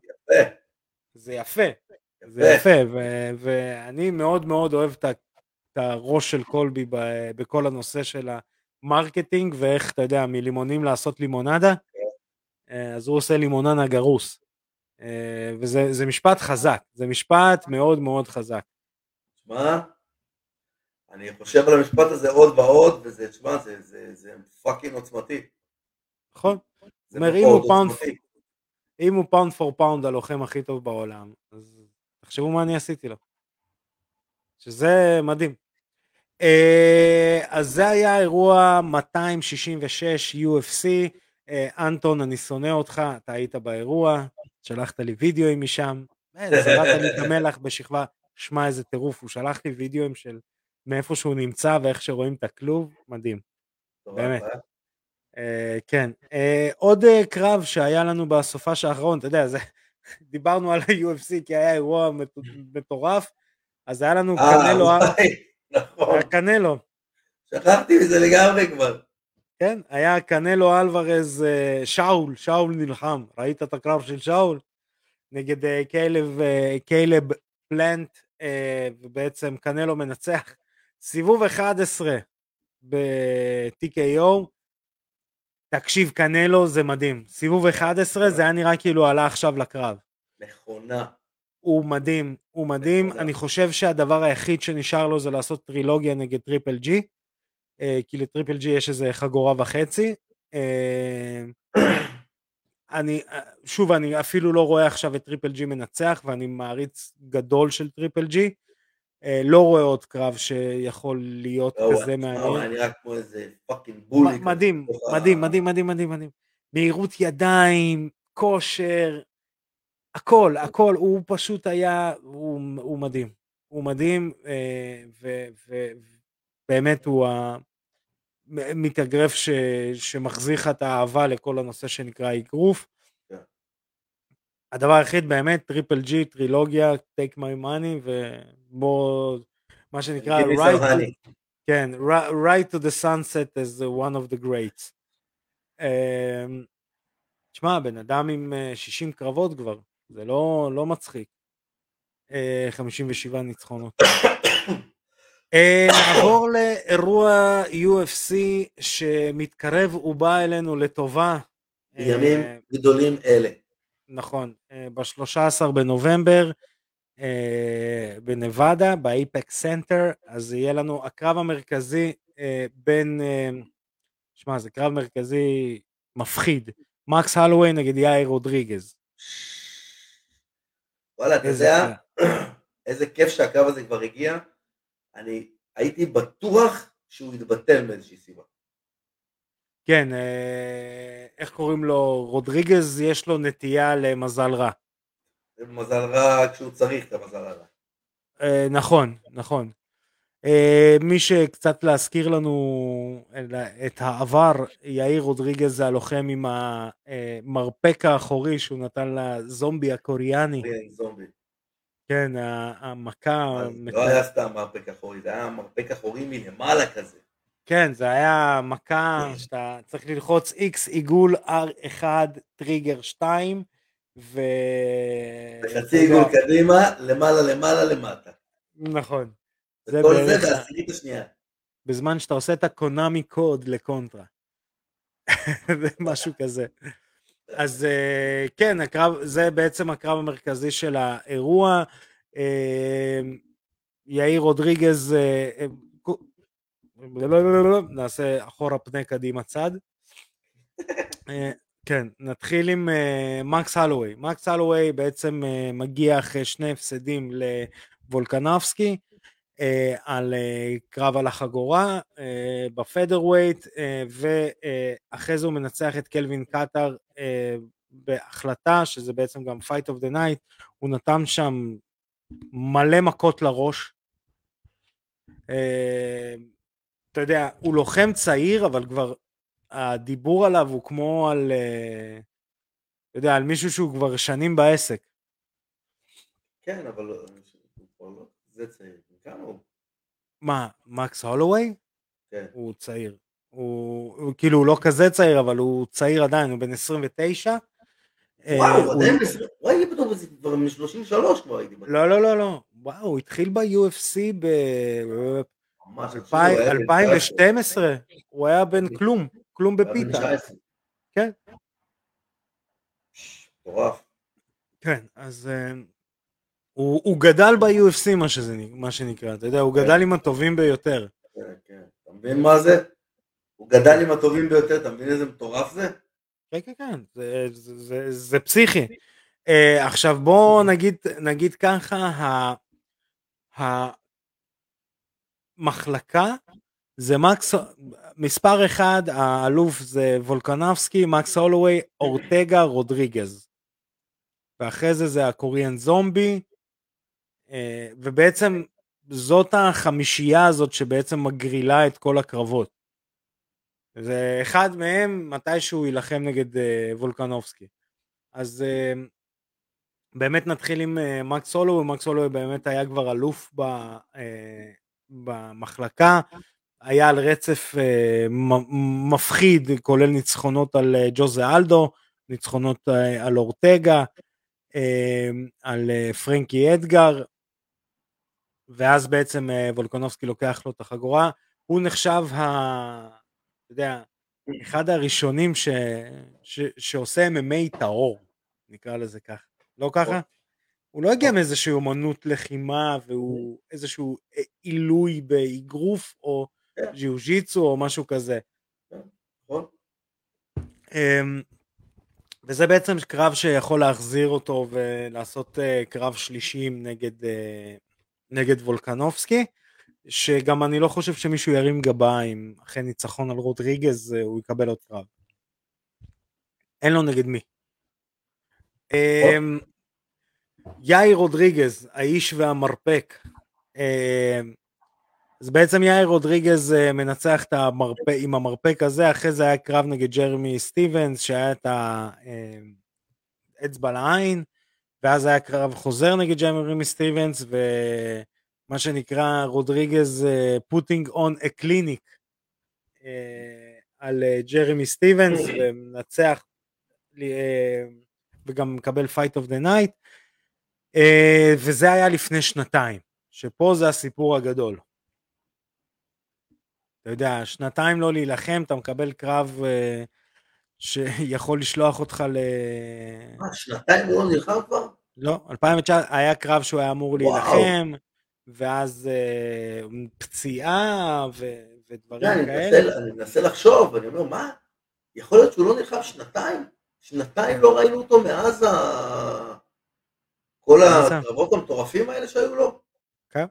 זה יפה, ואני מאוד מאוד אוהב את הראש של קולבי בכל הנושא של המרקטינג, ואיך אתה יודע, מלימונים לעשות לימונדה, אז הוא עושה לימוננה גרוס, וזה משפט חזק, זה משפט מאוד מאוד חזק. תשמע, אני חושב על המשפט הזה עוד ועוד, וזה, תשמע, זה פאקינג עוצמתי. נכון, זאת אומרת, אם הוא פאונד פור פאונד הלוחם הכי טוב בעולם, אז תחשבו מה אני עשיתי לו, שזה מדהים. אז זה היה אירוע 266 UFC, אנטון, אני שונא אותך, אתה היית באירוע, שלחת לי וידאוים משם, זרעת לי את המלח בשכבה, שמע איזה טירוף, הוא שלח לי וידאוים של מאיפה שהוא נמצא, ואיך שרואים את הכלוב, מדהים, באמת. כן, עוד קרב שהיה לנו בסופה שהאחרון, אתה יודע, דיברנו על ה-UFC, כי היה אירוע מטורף, אז היה לנו קנלו, שכחתי מזה לגמרי כבר. כן, היה קנלו אלוורז, שאול נלחם, ראית את הקרב של שאול? נגד קיילב פלנט, ובעצם קנלו מנצח, סיבוב 11 ב-TKO, תקשיב קנלו זה מדהים, סיבוב 11 זה היה נראה כאילו עלה עכשיו לקרב. מכונה. הוא מדהים, הוא מדהים, מכונה. אני חושב שהדבר היחיד שנשאר לו זה לעשות טרילוגיה נגד טריפל ג'י, כי לטריפל ג'י יש איזה חגורה וחצי, אני אפילו לא רואה עכשיו את טריפל ג'י מנצח, ואני מעריץ גדול של טריפל ג'י, לא רואה עוד קרב שיכול להיות כזה מעניין. אני רק כמו איזה פאקינג בולי. מדהים, מדהים, מדהים, מדהים. מהירות ידיים, כושר, הכל, הכל, הוא פשוט היה, הוא מדהים. הוא מדהים, ובאמת הוא מתאגרף שמחזיך את האהבה לכל הנושא שנקרא איגרוף. הדבר היחיד באמת, טריפל ג'י, טרילוגיה, take my money, ובוא, מה שנקרא, right to the sunset as one of the greats. תשמע, בן אדם עם 60 קרבות כבר, זה לא מצחיק. 57 ניצחונות. נעבור לאירוע UFC שמתקרב ובא אלינו לטובה. בימים גדולים אלה. נכון, ב-13 בנובמבר, בנבדה, באיפק סנטר, אז יהיה לנו הקרב המרכזי בין, שמע, זה קרב מרכזי מפחיד, מקס הלווי נגד יאיר רודריגז. וואלה, אתה יודע, איזה כיף שהקרב הזה כבר הגיע, אני הייתי בטוח שהוא יתבטל מאיזושהי סיבה. כן, איך קוראים לו? רודריגז יש לו נטייה למזל רע. מזל רע כשהוא צריך את המזל הרע. נכון, נכון. מי שקצת להזכיר לנו את העבר, יאיר רודריגז זה הלוחם עם המרפק האחורי שהוא נתן לזומבי הקוריאני. כן, זומבי. כן, המכה... לא היה סתם מרפק אחורי, זה היה מרפק אחורי מלמעלה כזה. כן, זה היה מכה שאתה צריך ללחוץ X, עיגול, R1, טריגר 2, ו... וחצי עיגול קדימה, למעלה, למעלה, למטה. נכון. וכל זה בעשירית השנייה. בזמן שאתה עושה את הקונאמי קוד לקונטרה. זה משהו כזה. אז כן, זה בעצם הקרב המרכזי של האירוע. יאיר רודריגז... נעשה אחורה פני קדימה צד. כן, נתחיל עם מקס הלווי. מקס הלווי בעצם מגיע אחרי שני הפסדים לוולקנובסקי, על קרב על החגורה, בפדרווייט, ואחרי זה הוא מנצח את קלווין קטר בהחלטה, שזה בעצם גם פייט אוף דה נייט, הוא נתן שם מלא מכות לראש, אתה יודע, הוא לוחם צעיר, אבל כבר הדיבור עליו הוא כמו על, אתה יודע, על מישהו שהוא כבר שנים בעסק. כן, אבל זה צעיר. כמה הוא? מה, מקס הולווי? כן. הוא צעיר. הוא כאילו, הוא לא כזה צעיר, אבל הוא צעיר עדיין, הוא בן 29. וואו, עדיין 20, וואי, יהיה פתאום כבר מ-33 כבר הייתי. לא, לא, לא, לא. וואו, הוא התחיל ב-UFC ב... 2012 הוא היה בן כלום בפיתה. כן. טורף. כן, אז הוא גדל ב-UFC מה שנקרא, אתה יודע, הוא גדל עם הטובים ביותר. כן, כן. אתה מבין מה זה? הוא גדל עם הטובים ביותר, אתה מבין איזה מטורף זה? כן, כן, כן. זה פסיכי. עכשיו בואו נגיד ככה, מחלקה, זה מקס, מספר אחד, האלוף זה וולקנובסקי, מקס הולווי, אורטגה, רודריגז. ואחרי זה זה הקוריאן זומבי, ובעצם זאת החמישייה הזאת שבעצם מגרילה את כל הקרבות. זה אחד מהם מתישהו ילחם נגד וולקנובסקי. אז באמת נתחיל עם מקס הולווי, מקס הולווי באמת היה כבר אלוף במחלקה, היה על רצף מפחיד, כולל ניצחונות על ג'וזה אלדו, ניצחונות על אורטגה, על פרנקי אדגר, ואז בעצם וולקונובסקי לוקח לו את החגורה. הוא נחשב אחד הראשונים שעושה MMA טהור, נקרא לזה ככה. לא ככה? הוא לא הגיע מאיזושהי אומנות לחימה, והוא איזשהו עילוי באגרוף, או ג'יוג'יצו, או משהו כזה. וזה בעצם קרב שיכול להחזיר אותו, ולעשות קרב שלישים נגד וולקנובסקי, שגם אני לא חושב שמישהו ירים גבה, אם אחרי ניצחון על רודריגז, הוא יקבל עוד קרב. אין לו נגד מי. יאיר רודריגז, האיש והמרפק. אז בעצם יאיר רודריגז מנצח עם המרפק הזה, אחרי זה היה קרב נגד ג'רמי סטיבנס, שהיה את האצבע לעין, ואז היה קרב חוזר נגד ג'רמי סטיבנס, ומה שנקרא רודריגז putting on a clinic, על ג'רמי סטיבנס, ומנצח, וגם מקבל fight of the night, וזה היה לפני 2 שפה זה הסיפור הגדול. אתה יודע, 2 לא להילחם, אתה מקבל קרב שיכול לשלוח אותך ל... 2 הוא לא נלחם כבר? לא, 2019 היה קרב שהוא היה אמור להילחם, ואז פציעה ודברים כאלה. אני מנסה לחשוב, אני אומר, מה? יכול להיות שהוא לא נלחם 2? 2 לא ראינו אותו מאז כל הקרבות המטורפים האלה שהיו לו? כן.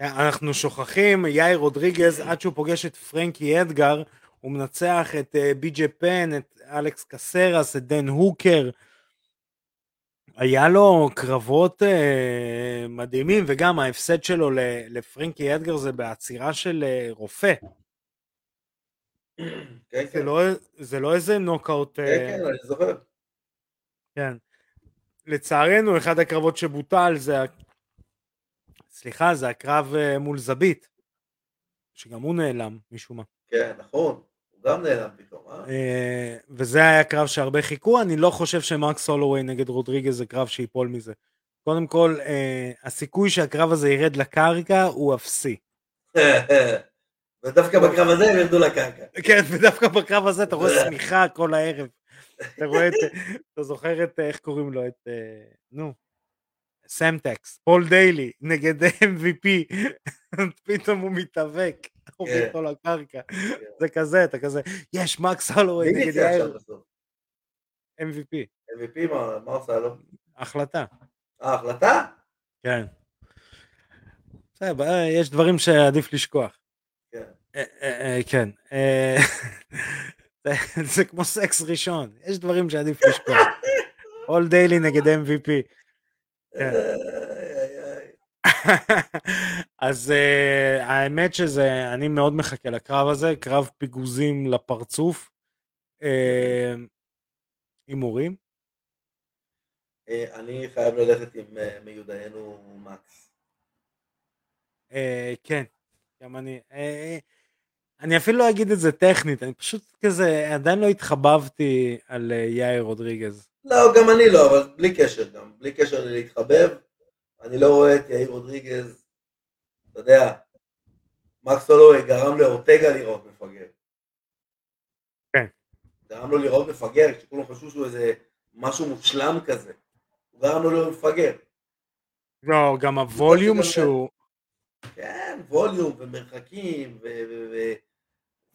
אנחנו שוכחים, יאיר רודריגז, עד שהוא פוגש את פרנקי אדגר, הוא מנצח את בי.ג'יי פן, את אלכס קסרס, את דן הוקר, היה לו קרבות מדהימים, וגם ההפסד שלו לפרנקי אדגר זה בעצירה של רופא. זה לא איזה נוקאוט. כן, אני זוכר. כן. לצערנו, אחד הקרבות שבוטל זה הקרב מול זבית, שגם הוא נעלם משום מה. כן, נכון, הוא גם נעלם פתאום. וזה היה קרב שהרבה חיכו, אני לא חושב שמקס הולווי נגד רודריגז זה קרב שיפול מזה. קודם כל, הסיכוי שהקרב הזה ירד לקרקע הוא אפסי. ודווקא בקרב הזה הם ירדו לקרקע. כן, ודווקא בקרב הזה אתה רואה סמיכה כל הערב. אתה זוכר את, איך קוראים לו, את, נו, סמטקס, פול דיילי, נגד MVP, פתאום הוא מתאבק, הוא ביתו לקרקע, זה כזה, אתה כזה, יש מקס הולווי, נגד יאיר, MVP. MVP, מה עושה לו? החלטה. החלטה? כן. יש דברים שעדיף לשכוח. כן. זה כמו סקס ראשון, יש דברים שעדיף לשכוח. All Daily נגד MVP. אז האמת שזה, אני מאוד מחכה לקרב הזה, קרב פיגוזים לפרצוף, עם הורים. אני חייב ללכת עם מיודענו מקס. כן, גם אני אפילו לא אגיד את זה טכנית, אני פשוט כזה, עדיין לא התחבבתי על יאיר רודריגז. לא, גם אני לא, אבל בלי קשר גם, בלי קשר להתחבב, אני לא רואה את יאיר רודריגז, אתה יודע, מקס הולווי גרם לאורטגה לראות מפגר. כן. גרם לו לראות מפגר, כשכולם חשבו שהוא איזה משהו מושלם כזה, הוא גרם לו לראות מפגר. לא, גם הווליום שהוא... כן, ווליום ומרחקים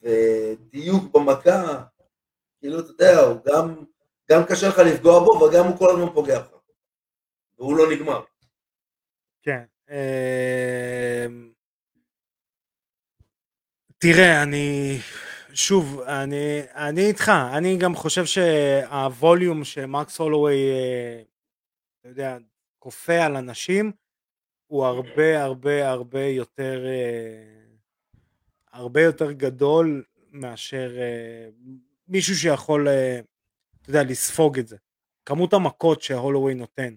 ודיוק במכה, כאילו אתה יודע, הוא גם קשה לך לפגוע בו, וגם הוא כל הזמן פוגע לך, והוא לא נגמר. כן, תראה, אני איתך, אני גם חושב שהווליום שמקס הולווי, אתה יודע, קופה על אנשים, הוא הרבה יותר גדול מאשר מישהו שיכול, אתה יודע, לספוג את זה. כמות המכות שההולווי נותן.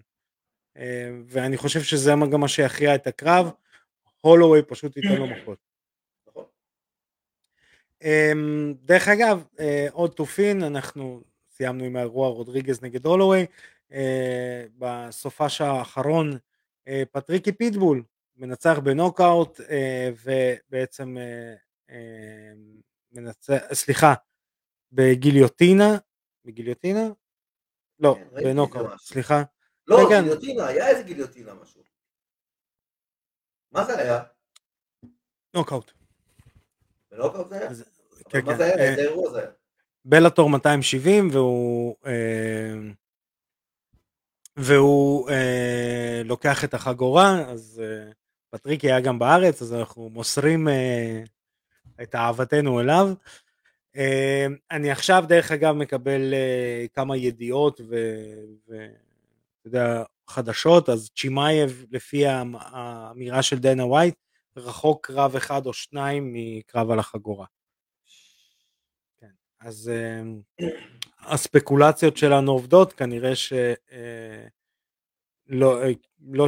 ואני חושב שזה גם מה שיכריע את הקרב, הולווי פשוט ייתן לו מכות. דרך אגב, עוד תופין, אנחנו סיימנו עם האירוע רודריגז נגד הולווי, בסופש האחרון פטריקי פיטבול מנצח בנוקאוט, ובעצם מנצח, סליחה, בגיליוטינה? לא, בנוקאוט, סליחה. לא, גיליוטינה, היה איזה גיליוטינה משהו. מה זה היה? נוקאוט. בנוקאוט זה היה? אבל מה זה היה? איזה אירוע זה היה? בלאטור 270, והוא לוקח את החגורה, אז פטריק היה גם בארץ, אז אנחנו מוסרים את אהבתנו אליו. אני עכשיו דרך אגב מקבל כמה ידיעות חדשות, אז צ'ימאייב לפי האמירה של דנה ווייט, רחוק קרב אחד או שניים מקרב על החגורה. אז הספקולציות שלנו עובדות, כנראה שלא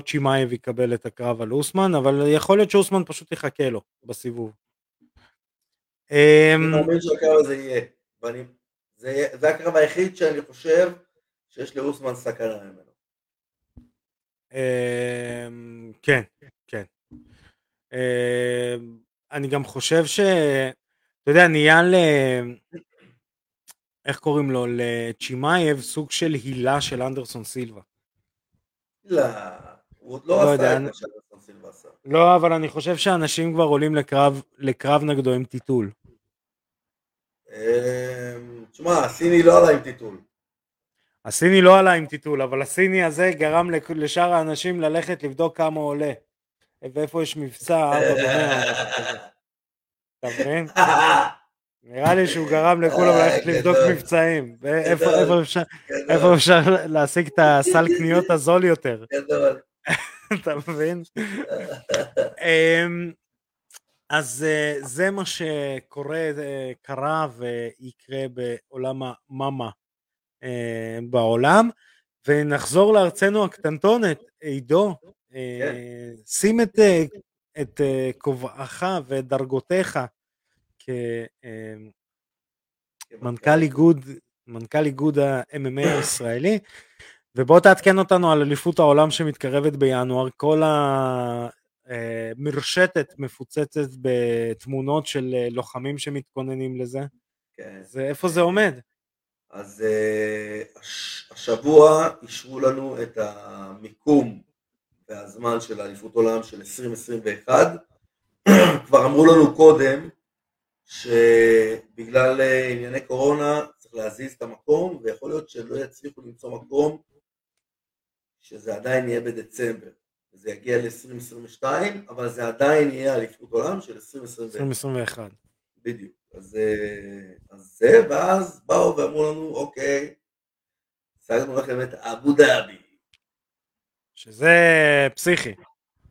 צ'ימאייב יקבל את הקרב על אוסמן, אבל יכול להיות שאוסמן פשוט יחכה לו בסיבוב. אני מאמין שהקרב הזה יהיה, זה הקרב היחיד שאני חושב שיש לאוסמן סכנה ממנו. כן, כן. אני גם חושב ש... אתה יודע, נהיה ל... איך קוראים לו? לצ'ימאייב סוג של הילה של אנדרסון סילבה. לא, הוא עוד לא עשה את מה שאנדרסון סילבה עשה. לא, אבל אני חושב שאנשים כבר עולים לקרב נגדו עם טיטול. תשמע, הסיני לא עלה עם טיטול. הסיני לא עלה עם טיטול, אבל הסיני הזה גרם לשאר האנשים ללכת לבדוק כמה עולה. ואיפה יש מבצע, אבא במה. אתה מבין? נראה לי שהוא גרם לכולם ללכת לבדוק מבצעים, איפה אפשר להשיג את הסל קניות הזול יותר. אתה מבין? אז זה מה שקורה, קרה ויקרה בעולם המאמה בעולם, ונחזור לארצנו הקטנטונת, עידו, שים את כובעך ודרגותיך כמנכ"ל איגוד ה-MMA הישראלי, ובוא תעדכן אותנו על אליפות העולם שמתקרבת בינואר. כל המרשתת מפוצצת בתמונות של לוחמים שמתכוננים לזה. איפה זה עומד? אז השבוע אישרו לנו את המיקום והזמן של אליפות עולם של 2021, כבר אמרו לנו קודם שבגלל ענייני קורונה צריך להזיז את המקום, ויכול להיות שלא יצליחו למצוא מקום, שזה עדיין יהיה בדצמבר, זה יגיע ל-2022, אבל זה עדיין יהיה אליפות עולם של 2021. בדיוק, אז זה, ואז באו ואמרו לנו, אוקיי, סגרנו לכם את אבו דאבי. שזה פסיכי.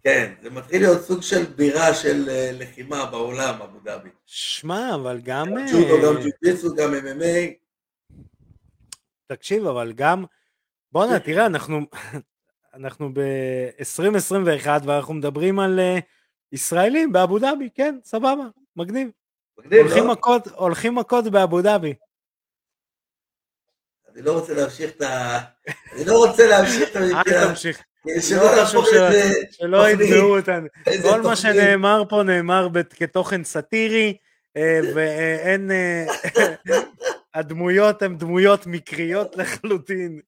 כן, זה מתחיל להיות סוג של בירה של לחימה בעולם, אבו דאבי. שמע, אבל גם... גם ג'ו-גיטסו, גם MMA. תקשיב, אבל גם... בוא נה, תראה, אנחנו ב-2021, ואנחנו מדברים על ישראלים באבו דאבי, כן, סבבה, מגניב. הולכים מכות באבו דאבי. אני לא רוצה להמשיך את ה... אני לא רוצה להמשיך את המפתח. שלא ידעו אותנו. כל מה שנאמר פה נאמר כתוכן סטירי, ואין... הדמויות הן דמויות מקריות לחלוטין.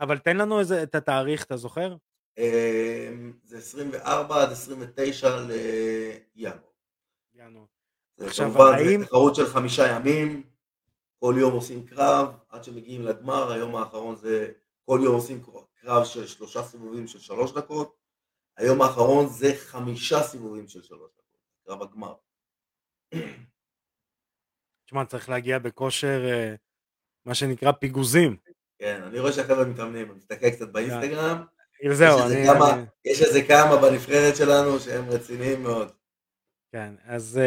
אבל תן לנו את התאריך, אתה זוכר? זה 24 עד 29 לינואר. זה כמובן תחרות של 5 ימים, כל יום עושים קרב, עד שמגיעים לגמר. היום האחרון זה, כל יום עושים קרב של 3 סיבובים של 3 דקות, היום האחרון זה 5 סיבובים של 3 דקות, קרב הגמר. תשמע, צריך להגיע בכושר, מה שנקרא פיגוזים. כן, אני רואה שהחבר'ה מתאמנים, אני מסתכל קצת באינסטגרם, יש איזה כמה בנבחרת שלנו שהם רציניים מאוד. כן, אז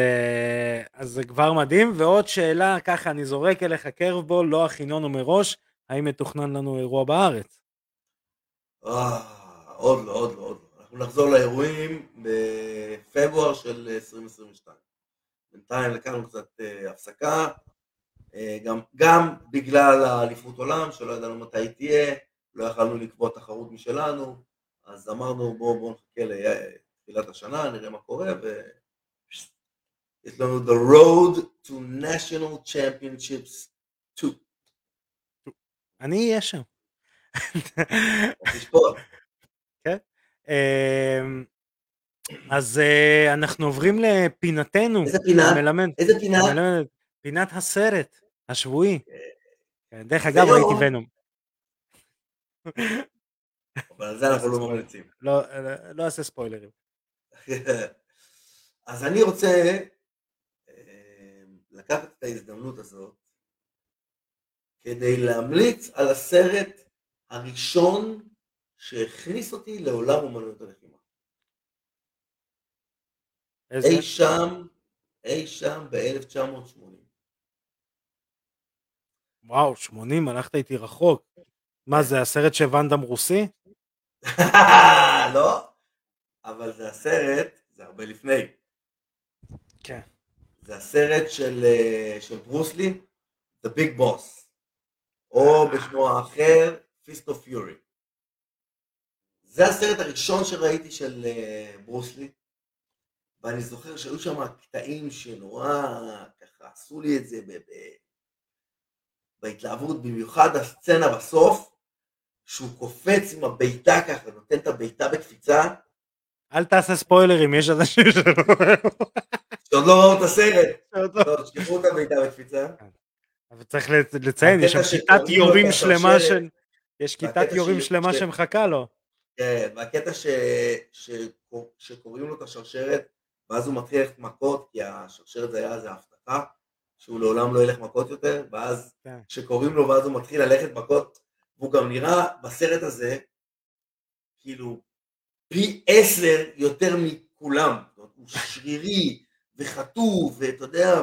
זה כבר מדהים. ועוד שאלה, ככה אני זורק אליך קרבבול, לא הכינון ומראש, האם מתוכנן לנו אירוע בארץ? עוד לא, עוד לא. אנחנו נחזור לאירועים בפברואר של 2022. בינתיים לקחנו קצת הפסקה, גם בגלל האליפות עולם, שלא ידענו מתי תהיה, לא יכלנו לקבוע תחרות משלנו, אז אמרנו בואו נחכה לתחילת השנה, נראה מה קורה, יש לנו The Road to National Championships 2. אני אהיה שם. תשפור. כן. אז אנחנו עוברים לפינתנו. איזה פינה? איזה פינה? פינת הסרט, השבועי. דרך אגב ראיתי ונום. אבל על זה אנחנו לא ממליצים. לא אעשה ספוילרים. אז אני רוצה לקחת את ההזדמנות הזאת כדי להמליץ על הסרט הראשון שהכניס אותי לעולם אומנויות הלחימה. אי שם ב-1980. וואו, 80, הלכת איתי רחוק. מה, זה הסרט שוונדם רוסי? לא, אבל זה הסרט, זה הרבה לפני. כן. זה הסרט של ברוס לי, The Big Boss, או בשמו האחר, Fist of Fury. זה הסרט הראשון שראיתי של ברוס לי, ואני זוכר שהיו שם קטעים שנורא ככה, עשו לי את זה בהתלהבות, במיוחד הסצנה בסוף, שהוא קופץ עם הביתה ככה, נותן את הביתה בקפיצה. אל תעשה ספוילרים, יש אנשים שעוד לא ראו את הסרט. שכחו את הביתה בקפיצה. אבל צריך לציין, יש כיתת יורים שלמה יש כיתת יורים שלמה שמחכה לו. כן, והקטע שקוראים לו את השרשרת, ואז הוא מתחיל ללכת מכות, כי השרשרת זה היה איזו הבטחה, שהוא לעולם לא ילך מכות יותר, ואז שקוראים לו, ואז הוא מתחיל ללכת מכות, והוא גם נראה בסרט הזה, כאילו, פי 10 יותר מכולם, הוא שרירי וחטוב, ואתה יודע,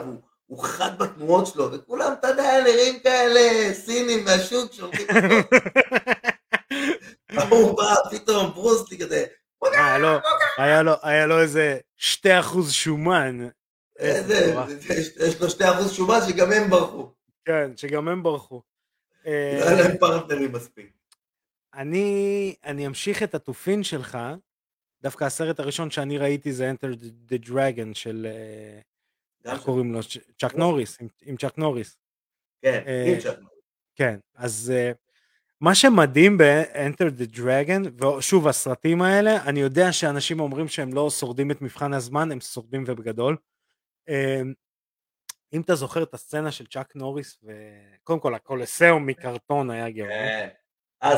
הוא חד בתנועות שלו, וכולם, אתה יודע, נראים כאלה סינים מהשוק שהולכים לכות. הוא בא פתאום ברוס לי כזה, היה לו איזה 2% שומן. יש לו 2% שומן שגם הם ברחו. כן, שגם הם ברחו. היה להם פרטנרים מספיק. אני אמשיך את התופין שלך, דווקא הסרט הראשון שאני ראיתי זה Enter the Dragon של, איך קוראים לו? צ'אק נוריס, עם צ'אק נוריס. כן, עם צ'אק נוריס. כן, אז מה שמדהים ב-Enter the Dragon, ושוב הסרטים האלה, אני יודע שאנשים אומרים שהם לא שורדים את מבחן הזמן, הם שורדים ובגדול. אם אתה זוכר את הסצנה של צ'אק נוריס, וקודם כל הקולוסיאום מקרטון היה גאוני.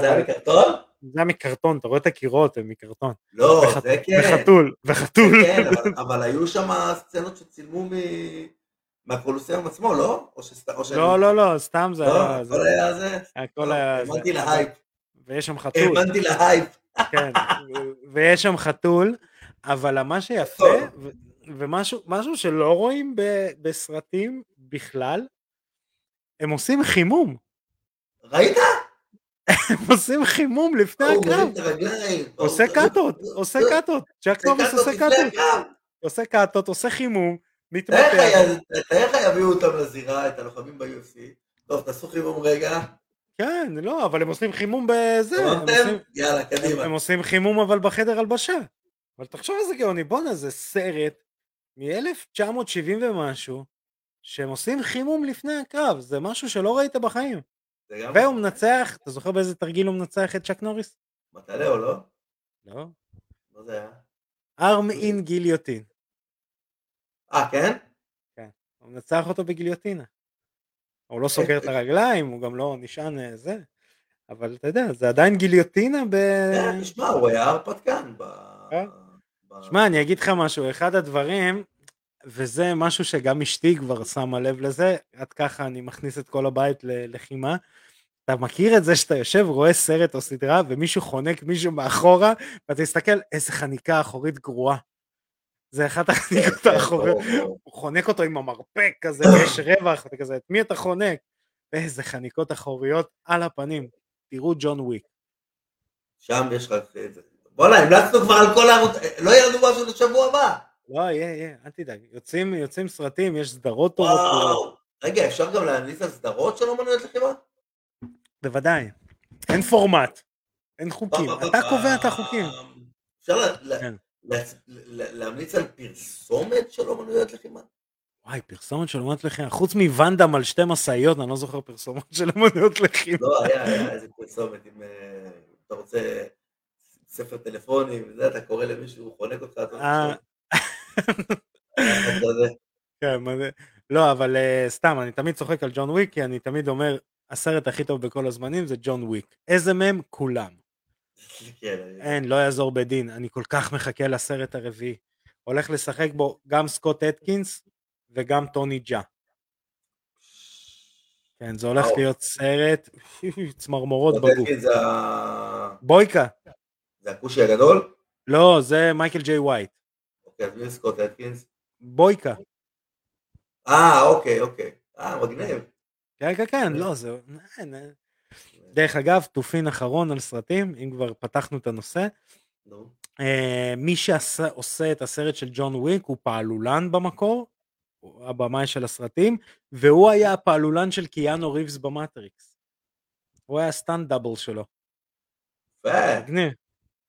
זה היה מקרטון? זה היה מקרטון, אתה רואה את הקירות, הם מקרטון. לא, זה כן. וחתול. כן, אבל היו שם הסצנות שצילמו מהקולוסיאום עצמו, לא? לא, סתם זה היה. הכל היה זה? הכל היה זה. הבנתי להייפ. ויש שם חתול. הבנתי להייפ. כן, ויש שם חתול, אבל מה שיפה, ומשהו שלא רואים בסרטים בכלל, הם עושים חימום. ראית? הם עושים חימום לפני הקרב. עושה קאטות. צ'אק נוריס עושה קאטות, עושה חימום. איך יביאו אותם לזירה, את הלוחמים ב-UFC? טוב, תעשו חימום רגע. כן, לא, אבל הם עושים חימום בזה. יאללה, קדימה. הם עושים חימום אבל בחדר הלבשה. אבל תחשוב איזה גאוני, בונה, זה סרט מ-1970 ומשהו, שהם עושים חימום לפני הקרב, זה משהו שלא ראית בחיים. והוא מנצח, אתה זוכר באיזה תרגיל הוא מנצח את צ'אק נוריס? מטלה או לא? לא. מה זה היה? ארם אין גיליוטין. כן? כן, הוא מנצח אותו בגיליוטינה. הוא לא סוגר את הרגליים, הוא גם לא נשען זה, אבל אתה יודע, זה עדיין גיליוטינה תשמע, הוא היה הרפתקן שמע, אני אגיד לך משהו, אחד הדברים, וזה משהו שגם אשתי כבר שמה לב לזה, עד ככה אני מכניס את כל הבית ללחימה, אתה מכיר את זה שאתה יושב, רואה סרט או סדרה, ומישהו חונק מישהו מאחורה, ואתה תסתכל, איזה חניקה אחורית גרועה, זה אחד החניקות האחוריות, הוא חונק אותו עם המרפק כזה, יש רווח, וכזה, את מי אתה חונק? איזה חניקות אחוריות על הפנים, תראו ג'ון וויק. שם יש לך את זה. בואו לה, המלצנו כבר על כל הערוץ, לא ירדו משהו לשבוע הבא. לא, יהיה, אל תדאג. יוצאים סרטים, יש סדרות טובות. רגע, אפשר גם להמליץ על סדרות של אומנויות לחימה? בוודאי. אין פורמט, אין חוקים. אתה קובע את החוקים. אפשר להמליץ על פרסומת של אומנויות לחימה? וואי, פרסומת של אומנויות לחימה. חוץ מוונדם על שתי מסעיות, אני לא זוכר פרסומת של אומנויות לחימה. לא, היה איזה פרסומת, אם אתה רוצה ספר טלפוני, וזה, אתה קורא למישהו, הוא חונק אותך, אתה חושב. לא, אבל סתם, אני תמיד צוחק על ג'ון וויק, כי אני תמיד אומר, הסרט הכי טוב בכל הזמנים זה ג'ון וויק. איזה מהם? כולם. אין, לא יעזור בדין, אני כל כך מחכה לסרט הרביעי. הולך לשחק בו גם סקוט אטקינס וגם טוני ג'ה. כן, זה הולך להיות סרט צמרמורות בגוף. בויקה. זה הקושי הגדול? לא, זה מייקל ג'יי ווייט. אוקיי, סקוט אטקינס. בויקה. אוקיי. מגניב. כן, לא, זה... דרך אגב, תופין אחרון על סרטים, אם כבר פתחנו את הנושא. מי שעושה את הסרט של ג'ון וויק, הוא פעלולן במקור, הבמאי של הסרטים, והוא היה הפעלולן של קיאנו ריבס במטריקס. הוא היה הסטנד דאבל שלו.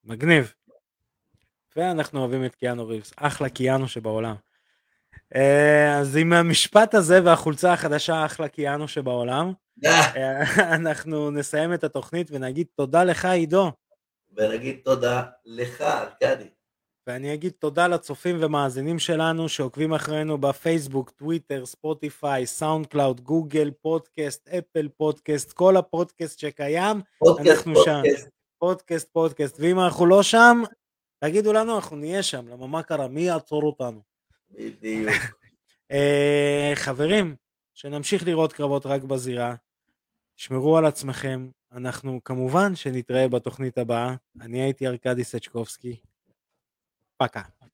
מגניב. ואנחנו אוהבים את קיאנו ריבס, אחלה קיאנו שבעולם. אז עם המשפט הזה והחולצה החדשה אחלה קיאנו שבעולם, אנחנו נסיים את התוכנית ונגיד תודה לך עידו. ונגיד תודה לך ארקדי. ואני אגיד תודה לצופים ומאזינים שלנו שעוקבים אחרינו בפייסבוק, טוויטר, ספוטיפיי, סאונד קלאוד, גוגל, פודקאסט, אפל פודקאסט, כל הפודקאסט שקיים. פודקאסט. ואם אנחנו לא שם, תגידו לנו, אנחנו נהיה שם, למה מה קרה, מי יעצור אותנו? בדיוק. חברים, שנמשיך לראות קרבות רק בזירה, שמרו על עצמכם, אנחנו כמובן שנתראה בתוכנית הבאה, אני הייתי ארקדי סצ'קובסקי, פקה.